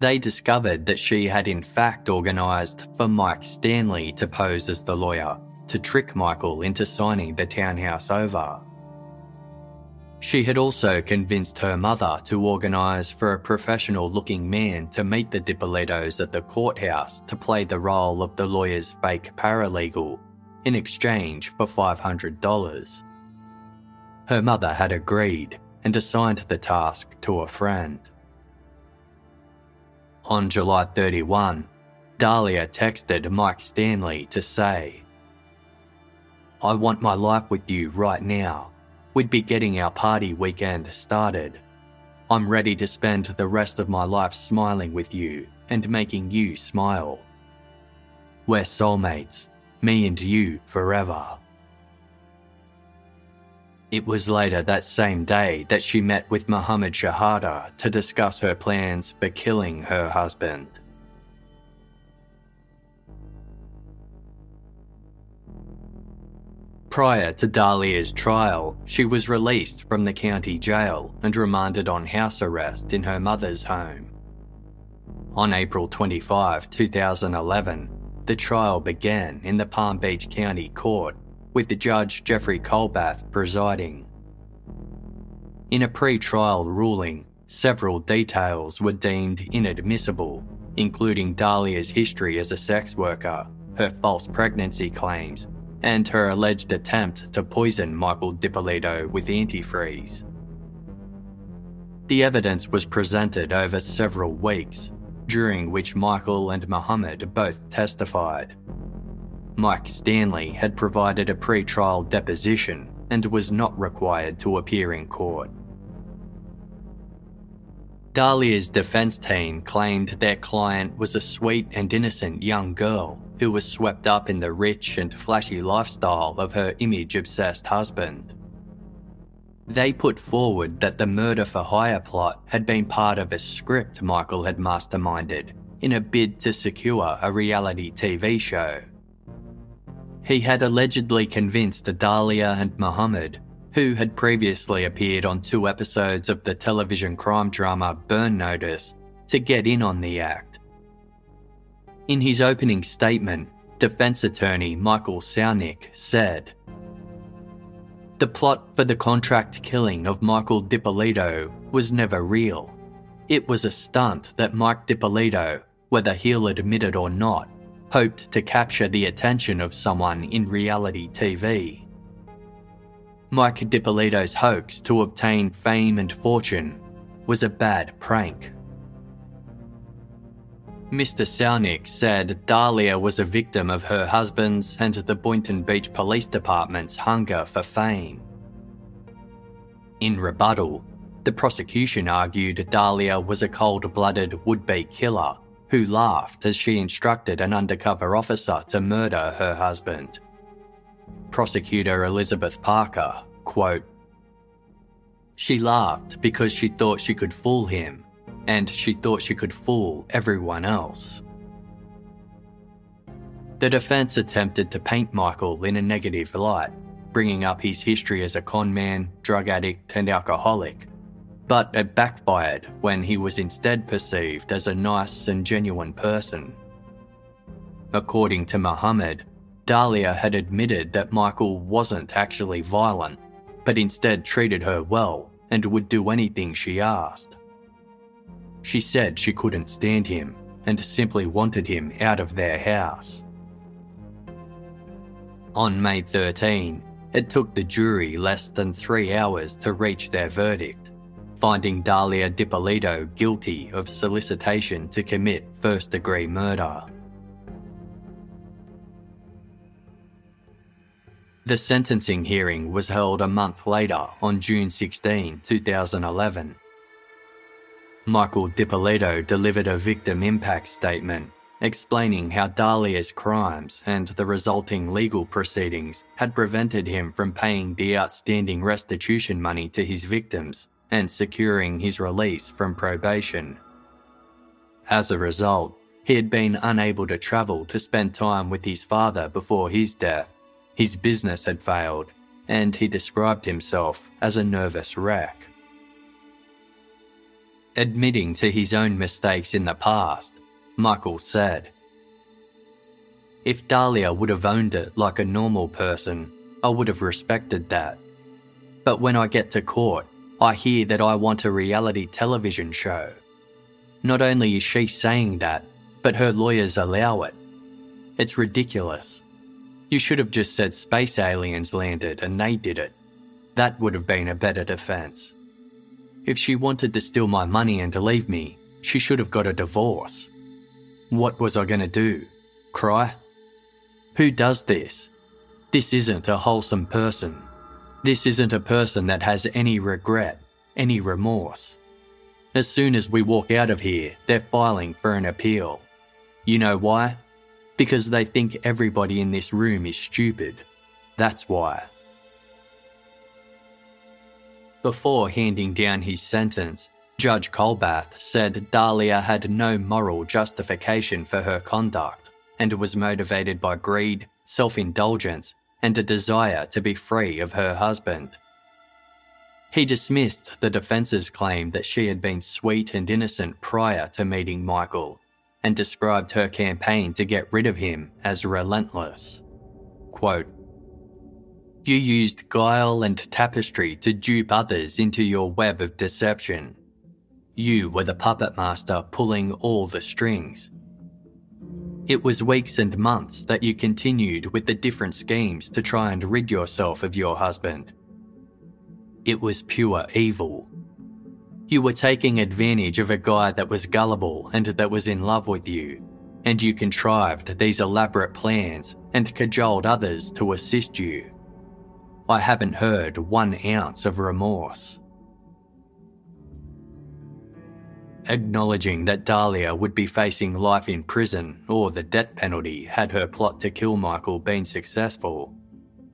they discovered that she had in fact organised for Mike Stanley to pose as the lawyer to trick Michael into signing the townhouse over. She had also convinced her mother to organise for a professional-looking man to meet the DiPolitos at the courthouse to play the role of the lawyer's fake paralegal in exchange for five hundred dollars. Her mother had agreed and assigned the task to a friend. On July thirty-first, Dahlia texted Mike Stanley to say, "I want my life with you right now. We'd be getting our party weekend started. I'm ready to spend the rest of my life smiling with you and making you smile. We're soulmates, me and you forever." It was later that same day that she met with Mohammed Shahada to discuss her plans for killing her husband. Prior to Dahlia's trial, she was released from the county jail and remanded on house arrest in her mother's home. On April twenty-fifth, two thousand eleven, The trial began in the Palm Beach County Court, with the judge Jeffrey Colbath presiding. In a pre-trial ruling, several details were deemed inadmissible, including Dahlia's history as a sex worker, her false pregnancy claims, and her alleged attempt to poison Michael DiPolito with antifreeze. The evidence was presented over several weeks, during which Michael and Mohammed both testified. Mike Stanley had provided a pre-trial deposition and was not required to appear in court. Dahlia's defense team claimed their client was a sweet and innocent young girl who was swept up in the rich and flashy lifestyle of her image-obsessed husband. They put forward that the murder-for-hire plot had been part of a script Michael had masterminded in a bid to secure a reality T V show. He had allegedly convinced Dahlia and Mohammed, who had previously appeared on two episodes of the television crime drama Burn Notice, to get in on the act. In his opening statement, defense attorney Michael Saunik said, "The plot for the contract killing of Michael DiPolito was never real. It was a stunt that Mike DiPolito, whether he'll admit it or not, hoped to capture the attention of someone in reality T V. Mike DiPolito's hoax to obtain fame and fortune was a bad prank." Mister Saunik said Dahlia was a victim of her husband's and the Boynton Beach Police Department's hunger for fame. In rebuttal, the prosecution argued Dahlia was a cold-blooded would-be killer who laughed as she instructed an undercover officer to murder her husband. Prosecutor Elizabeth Parker, quote, "She laughed because she thought she could fool him, and she thought she could fool everyone else." The defense attempted to paint Michael in a negative light, bringing up his history as a con man, drug addict and alcoholic, but it backfired when he was instead perceived as a nice and genuine person. According to Mohammed, Dahlia had admitted that Michael wasn't actually violent, but instead treated her well and would do anything she asked. She said she couldn't stand him and simply wanted him out of their house. On May thirteenth, it took the jury less than three hours to reach their verdict, finding Dahlia DiPolito guilty of solicitation to commit first-degree murder. The sentencing hearing was held a month later on June sixteenth, two thousand eleven. Michael DiPolito delivered a victim impact statement explaining how Dahlia's crimes and the resulting legal proceedings had prevented him from paying the outstanding restitution money to his victims and securing his release from probation. As a result, he had been unable to travel to spend time with his father before his death, his business had failed, and he described himself as a nervous wreck. Admitting to his own mistakes in the past, Michael said, "If Dahlia would have owned it like a normal person, I would have respected that. But when I get to court, I hear that I want a reality television show. Not only is she saying that, but her lawyers allow it. It's ridiculous. You should have just said space aliens landed and they did it. That would have been a better defense. If she wanted to steal my money and to leave me, she should have got a divorce. What was I going to do? Cry? Who does this? This isn't a wholesome person. This isn't a person that has any regret, any remorse. As soon as we walk out of here, they're filing for an appeal. You know why? Because they think everybody in this room is stupid. That's why." Before handing down his sentence, Judge Colbath said Dahlia had no moral justification for her conduct and was motivated by greed, self-indulgence, and a desire to be free of her husband. He dismissed the defense's claim that she had been sweet and innocent prior to meeting Michael and described her campaign to get rid of him as relentless. Quote, "You used guile and tapestry to dupe others into your web of deception. You were the puppet master pulling all the strings. It was weeks and months that you continued with the different schemes to try and rid yourself of your husband. It was pure evil. You were taking advantage of a guy that was gullible and that was in love with you, and you contrived these elaborate plans and cajoled others to assist you. I haven't heard one ounce of remorse." Acknowledging that Dahlia would be facing life in prison or the death penalty had her plot to kill Michael been successful,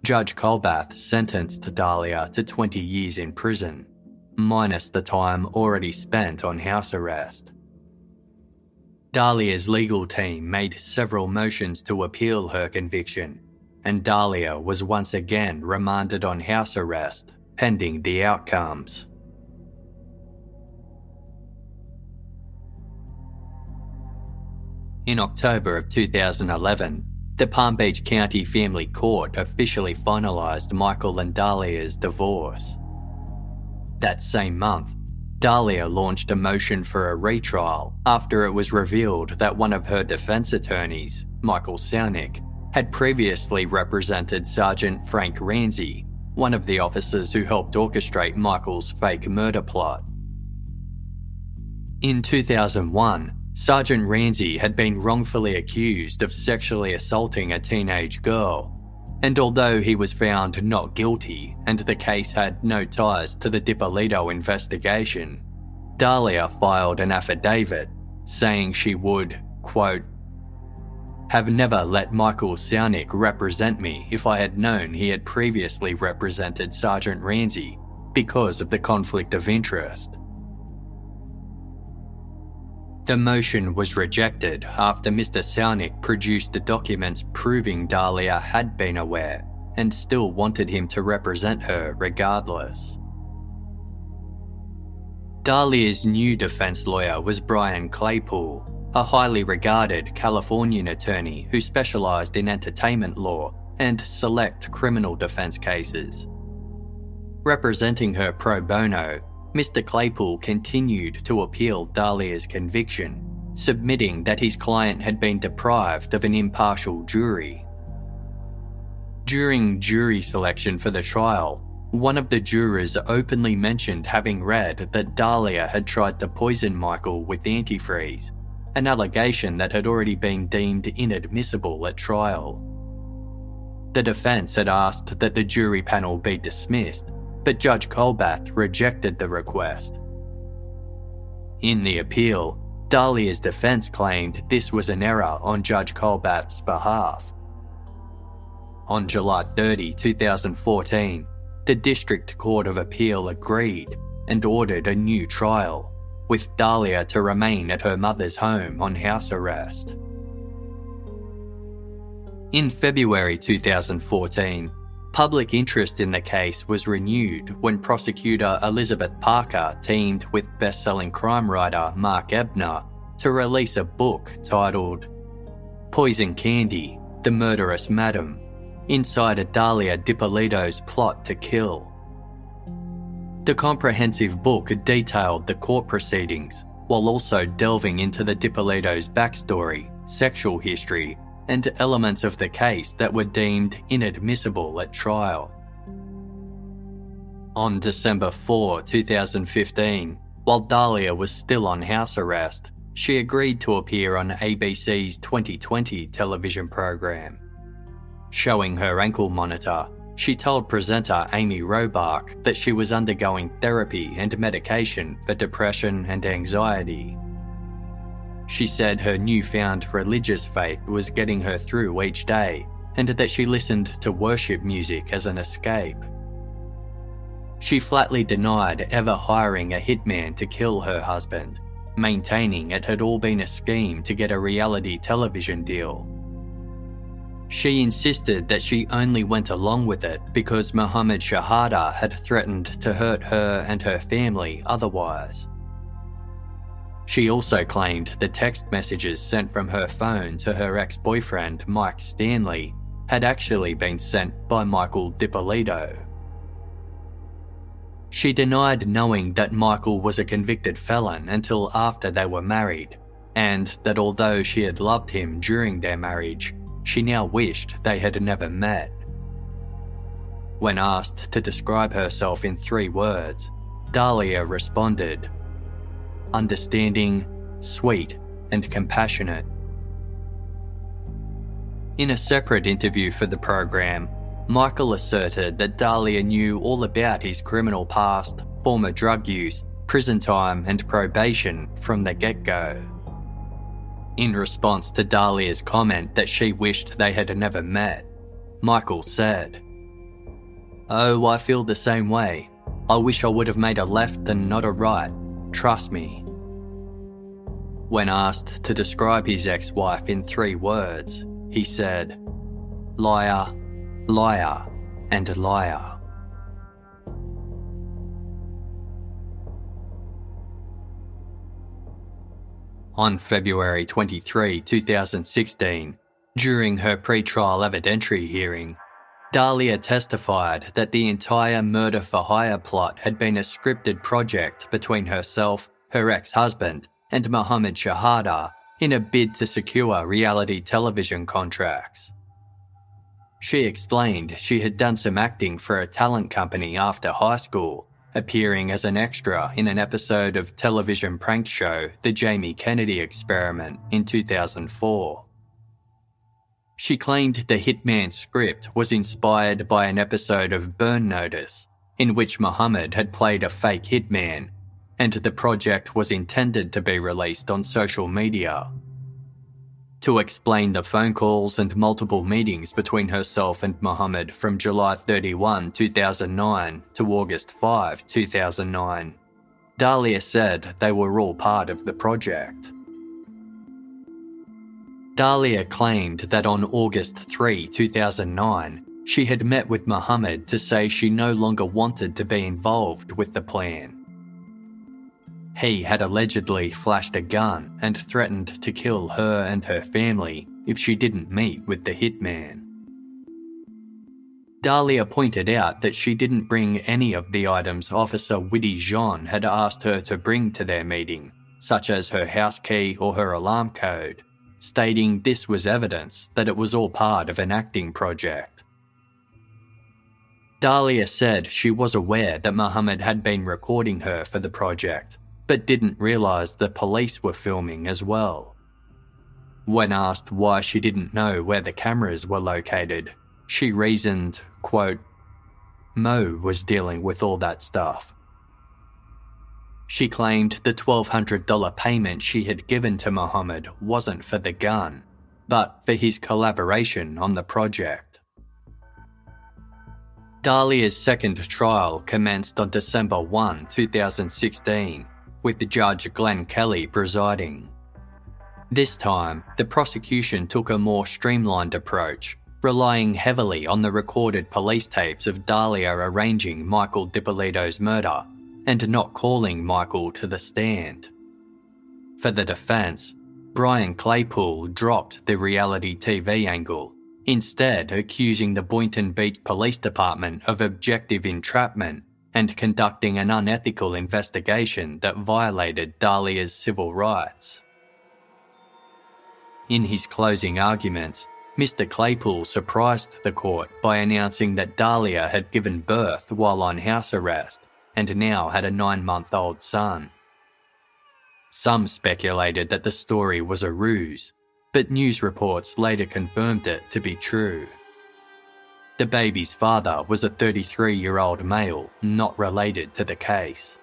Judge Colbath sentenced Dahlia to twenty years in prison, minus the time already spent on house arrest. Dahlia's legal team made several motions to appeal her conviction, and Dahlia was once again remanded on house arrest, pending the outcomes. In October of two thousand eleven, the Palm Beach County Family Court officially finalised Michael and Dahlia's divorce. That same month, Dahlia launched a motion for a retrial after it was revealed that one of her defence attorneys, Michael Saunik, had previously represented Sergeant Frank Ranzie, one of the officers who helped orchestrate Michael's fake murder plot. In two thousand one, Sergeant Ranzie had been wrongfully accused of sexually assaulting a teenage girl, and although he was found not guilty and the case had no ties to the DiPolito investigation, Dahlia filed an affidavit saying she would, quote, "have never let Michael Saunik represent me if I had known he had previously represented Sergeant Ranzie because of the conflict of interest." The motion was rejected after Mister Saunik produced the documents proving Dahlia had been aware and still wanted him to represent her regardless. Dahlia's new defence lawyer was Brian Claypool, a highly regarded Californian attorney who specialised in entertainment law and select criminal defence cases. Representing her pro bono, Mister Claypool continued to appeal Dahlia's conviction, submitting that his client had been deprived of an impartial jury. During jury selection for the trial, one of the jurors openly mentioned having read that Dahlia had tried to poison Michael with antifreeze, an allegation that had already been deemed inadmissible at trial. The defence had asked that the jury panel be dismissed, but Judge Colbath rejected the request. In the appeal, Dahlia's defence claimed this was an error on Judge Colbath's behalf. On July thirtieth, twenty fourteen, the District Court of Appeal agreed and ordered a new trial, with Dahlia to remain at her mother's home on house arrest. In February twenty fourteen, public interest in the case was renewed when prosecutor Elizabeth Parker teamed with best-selling crime writer Mark Ebner to release a book titled Poison Candy, The Murderous Madam, Inside Dahlia DiPolito's Plot to Kill. The comprehensive book detailed the court proceedings while also delving into the DiPolito's backstory, sexual history, and elements of the case that were deemed inadmissible at trial. On December fourth, twenty fifteen, while Dahlia was still on house arrest, she agreed to appear on A B C's twenty twenty television program. Showing her ankle monitor, she told presenter Amy Robach that she was undergoing therapy and medication for depression and anxiety. She said her newfound religious faith was getting her through each day and that she listened to worship music as an escape. She flatly denied ever hiring a hitman to kill her husband, maintaining it had all been a scheme to get a reality television deal. She insisted that she only went along with it because Mohammed Shahada had threatened to hurt her and her family otherwise. She also claimed the text messages sent from her phone to her ex-boyfriend Mike Stanley had actually been sent by Michael DiPolito. She denied knowing that Michael was a convicted felon until after they were married, and that although she had loved him during their marriage, she now wished they had never met. When asked to describe herself in three words, Dahlia responded, understanding, sweet, and compassionate. In a separate interview for the program, Michael asserted that Dahlia knew all about his criminal past, former drug use, prison time, and probation from the get-go. In response to Dahlia's comment that she wished they had never met, Michael said, "Oh, I feel the same way. I wish I would have made a left and not a right. Trust me." When asked to describe his ex-wife in three words, he said, liar, liar, and liar. On February twenty-third, two thousand sixteen, during her pre-trial evidentiary hearing, Dahlia testified that the entire murder-for-hire plot had been a scripted project between herself, her ex-husband, and Mohammed Shahada in a bid to secure reality television contracts. She explained she had done some acting for a talent company after high school, appearing as an extra in an episode of television prank show The Jamie Kennedy Experiment in two thousand four. She claimed the hitman script was inspired by an episode of Burn Notice, in which Mohammed had played a fake hitman, and the project was intended to be released on social media. To explain the phone calls and multiple meetings between herself and Mohammed from July thirty-first, two thousand nine to August fifth, two thousand nine, Dahlia said they were all part of the project. Dahlia claimed that on August third, two thousand nine, she had met with Mohammed to say she no longer wanted to be involved with the plan. He had allegedly flashed a gun and threatened to kill her and her family if she didn't meet with the hitman. Dahlia pointed out that she didn't bring any of the items Officer Witty Jean had asked her to bring to their meeting, such as her house key or her alarm code, stating this was evidence that it was all part of an acting project. Dahlia said she was aware that Mohammed had been recording her for the project, but didn't realise the police were filming as well. When asked why she didn't know where the cameras were located, she reasoned, quote, "Mo was dealing with all that stuff." She claimed the twelve hundred dollars payment she had given to Mohammed wasn't for the gun, but for his collaboration on the project. Dahlia's second trial commenced on December first, two thousand sixteen, with Judge Glenn Kelly presiding. This time, the prosecution took a more streamlined approach, relying heavily on the recorded police tapes of Dahlia arranging Michael DiPolito's murder and not calling Michael to the stand. For the defence, Brian Claypool dropped the reality T V angle, instead accusing the Boynton Beach Police Department of objective entrapment and conducting an unethical investigation that violated Dahlia's civil rights. In his closing arguments, Mister Claypool surprised the court by announcing that Dahlia had given birth while on house arrest, and now had a nine-month-old son. Some speculated that the story was a ruse, but news reports later confirmed it to be true. The baby's father was a thirty-three-year-old male not related to the case.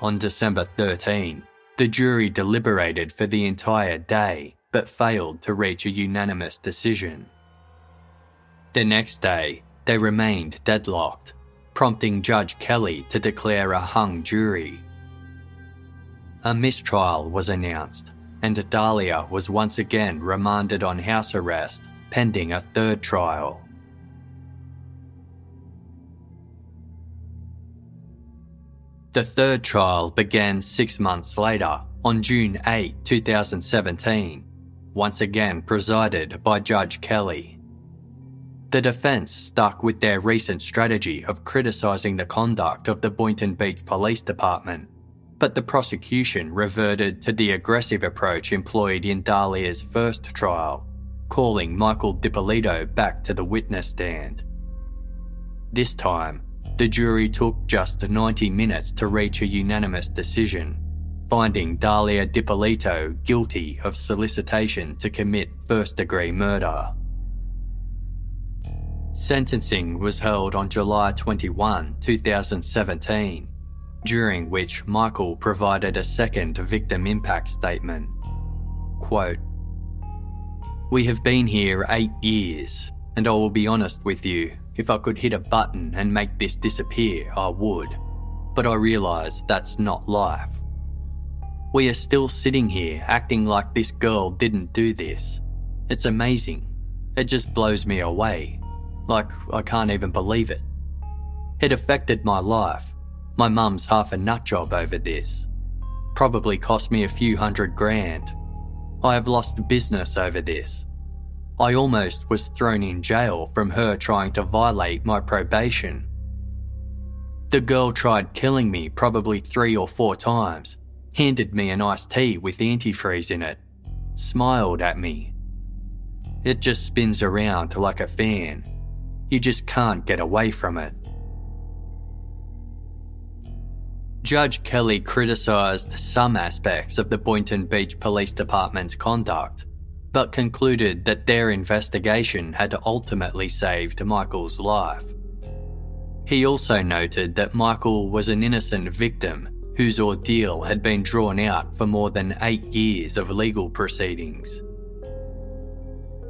On December thirteenth, the jury deliberated for the entire day but failed to reach a unanimous decision. The next day, they remained deadlocked, prompting Judge Kelly to declare a hung jury. A mistrial was announced, and Dahlia was once again remanded on house arrest, pending a third trial. The third trial began six months later, on June eighth, two thousand seventeen, once again presided by Judge Kelly. The defence stuck with their recent strategy of criticising the conduct of the Boynton Beach Police Department, but the prosecution reverted to the aggressive approach employed in Dahlia's first trial, calling Michael DiPolito back to the witness stand. This time, the jury took just ninety minutes to reach a unanimous decision, finding Dahlia DiPolito guilty of solicitation to commit first-degree murder. Sentencing was held on July twenty-first, two thousand seventeen, during which Michael provided a second victim impact statement. Quote, "We have been here eight years, and I will be honest with you, if I could hit a button and make this disappear, I would. But I realise that's not life. We are still sitting here acting like this girl didn't do this. It's amazing. It just blows me away. Like, I can't even believe it. It affected my life. My mum's half a nut job over this. Probably cost me a few hundred grand. I have lost business over this. I almost was thrown in jail from her trying to violate my probation. The girl tried killing me probably three or four times, handed me an iced tea with antifreeze in it, smiled at me. It just spins around like a fan. You just can't get away from it." Judge Kelly criticised some aspects of the Boynton Beach Police Department's conduct, but concluded that their investigation had ultimately saved Michael's life. He also noted that Michael was an innocent victim whose ordeal had been drawn out for more than eight years of legal proceedings.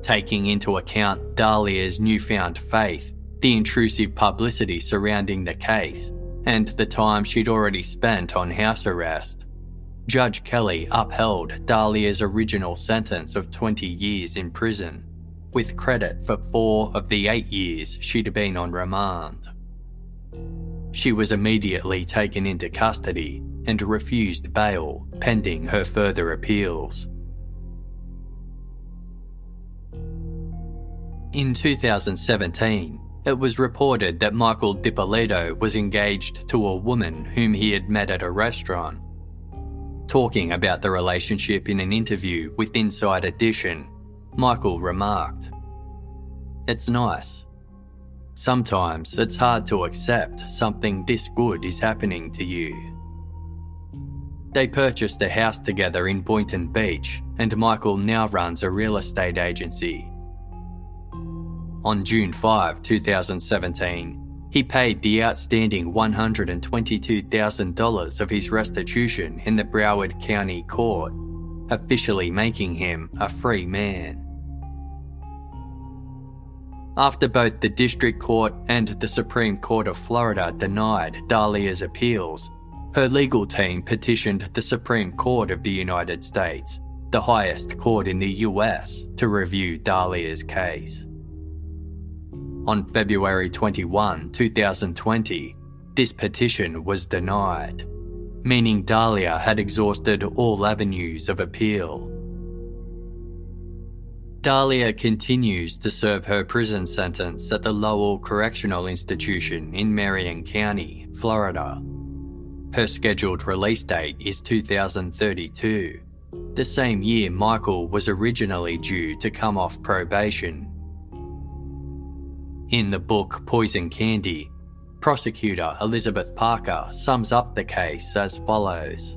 Taking into account Dahlia's newfound faith, the intrusive publicity surrounding the case, and the time she'd already spent on house arrest, Judge Kelly upheld Dahlia's original sentence of twenty years in prison, with credit for four of the eight years she'd been on remand. She was immediately taken into custody and refused bail pending her further appeals. In two thousand seventeen, it was reported that Michael DiPolito was engaged to a woman whom he had met at a restaurant. Talking about the relationship in an interview with Inside Edition, Michael remarked, "It's nice. Sometimes it's hard to accept something this good is happening to you." They purchased a house together in Boynton Beach, and Michael now runs a real estate agency. On June fifth, two thousand seventeen, he paid the outstanding one hundred twenty-two thousand dollars of his restitution in the Broward County Court, officially making him a free man. After both the District Court and the Supreme Court of Florida denied Dahlia's appeals, her legal team petitioned the Supreme Court of the United States, the highest court in the U S, to review Dahlia's case. On February twenty-first, two thousand twenty, this petition was denied, meaning Dahlia had exhausted all avenues of appeal. Dahlia continues to serve her prison sentence at the Lowell Correctional Institution in Marion County, Florida. Her scheduled release date is two thousand thirty-two, the same year Michael was originally due to come off probation. In the book Poison Candy, prosecutor Elizabeth Parker sums up the case as follows.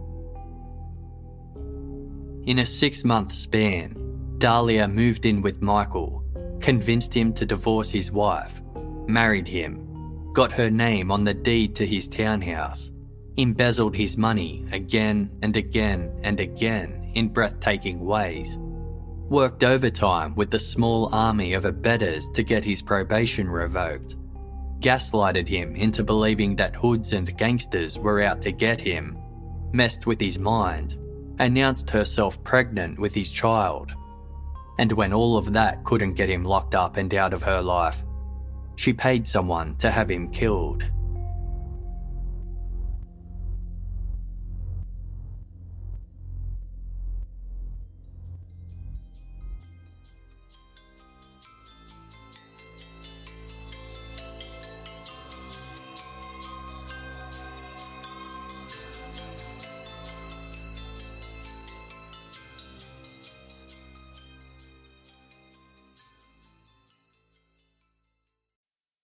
In a six-month span, Dahlia moved in with Michael, convinced him to divorce his wife, married him, got her name on the deed to his townhouse, embezzled his money again and again and again in breathtaking ways, worked overtime with the small army of abettors to get his probation revoked, gaslighted him into believing that hoods and gangsters were out to get him, messed with his mind, announced herself pregnant with his child, and when all of that couldn't get him locked up and out of her life, she paid someone to have him killed.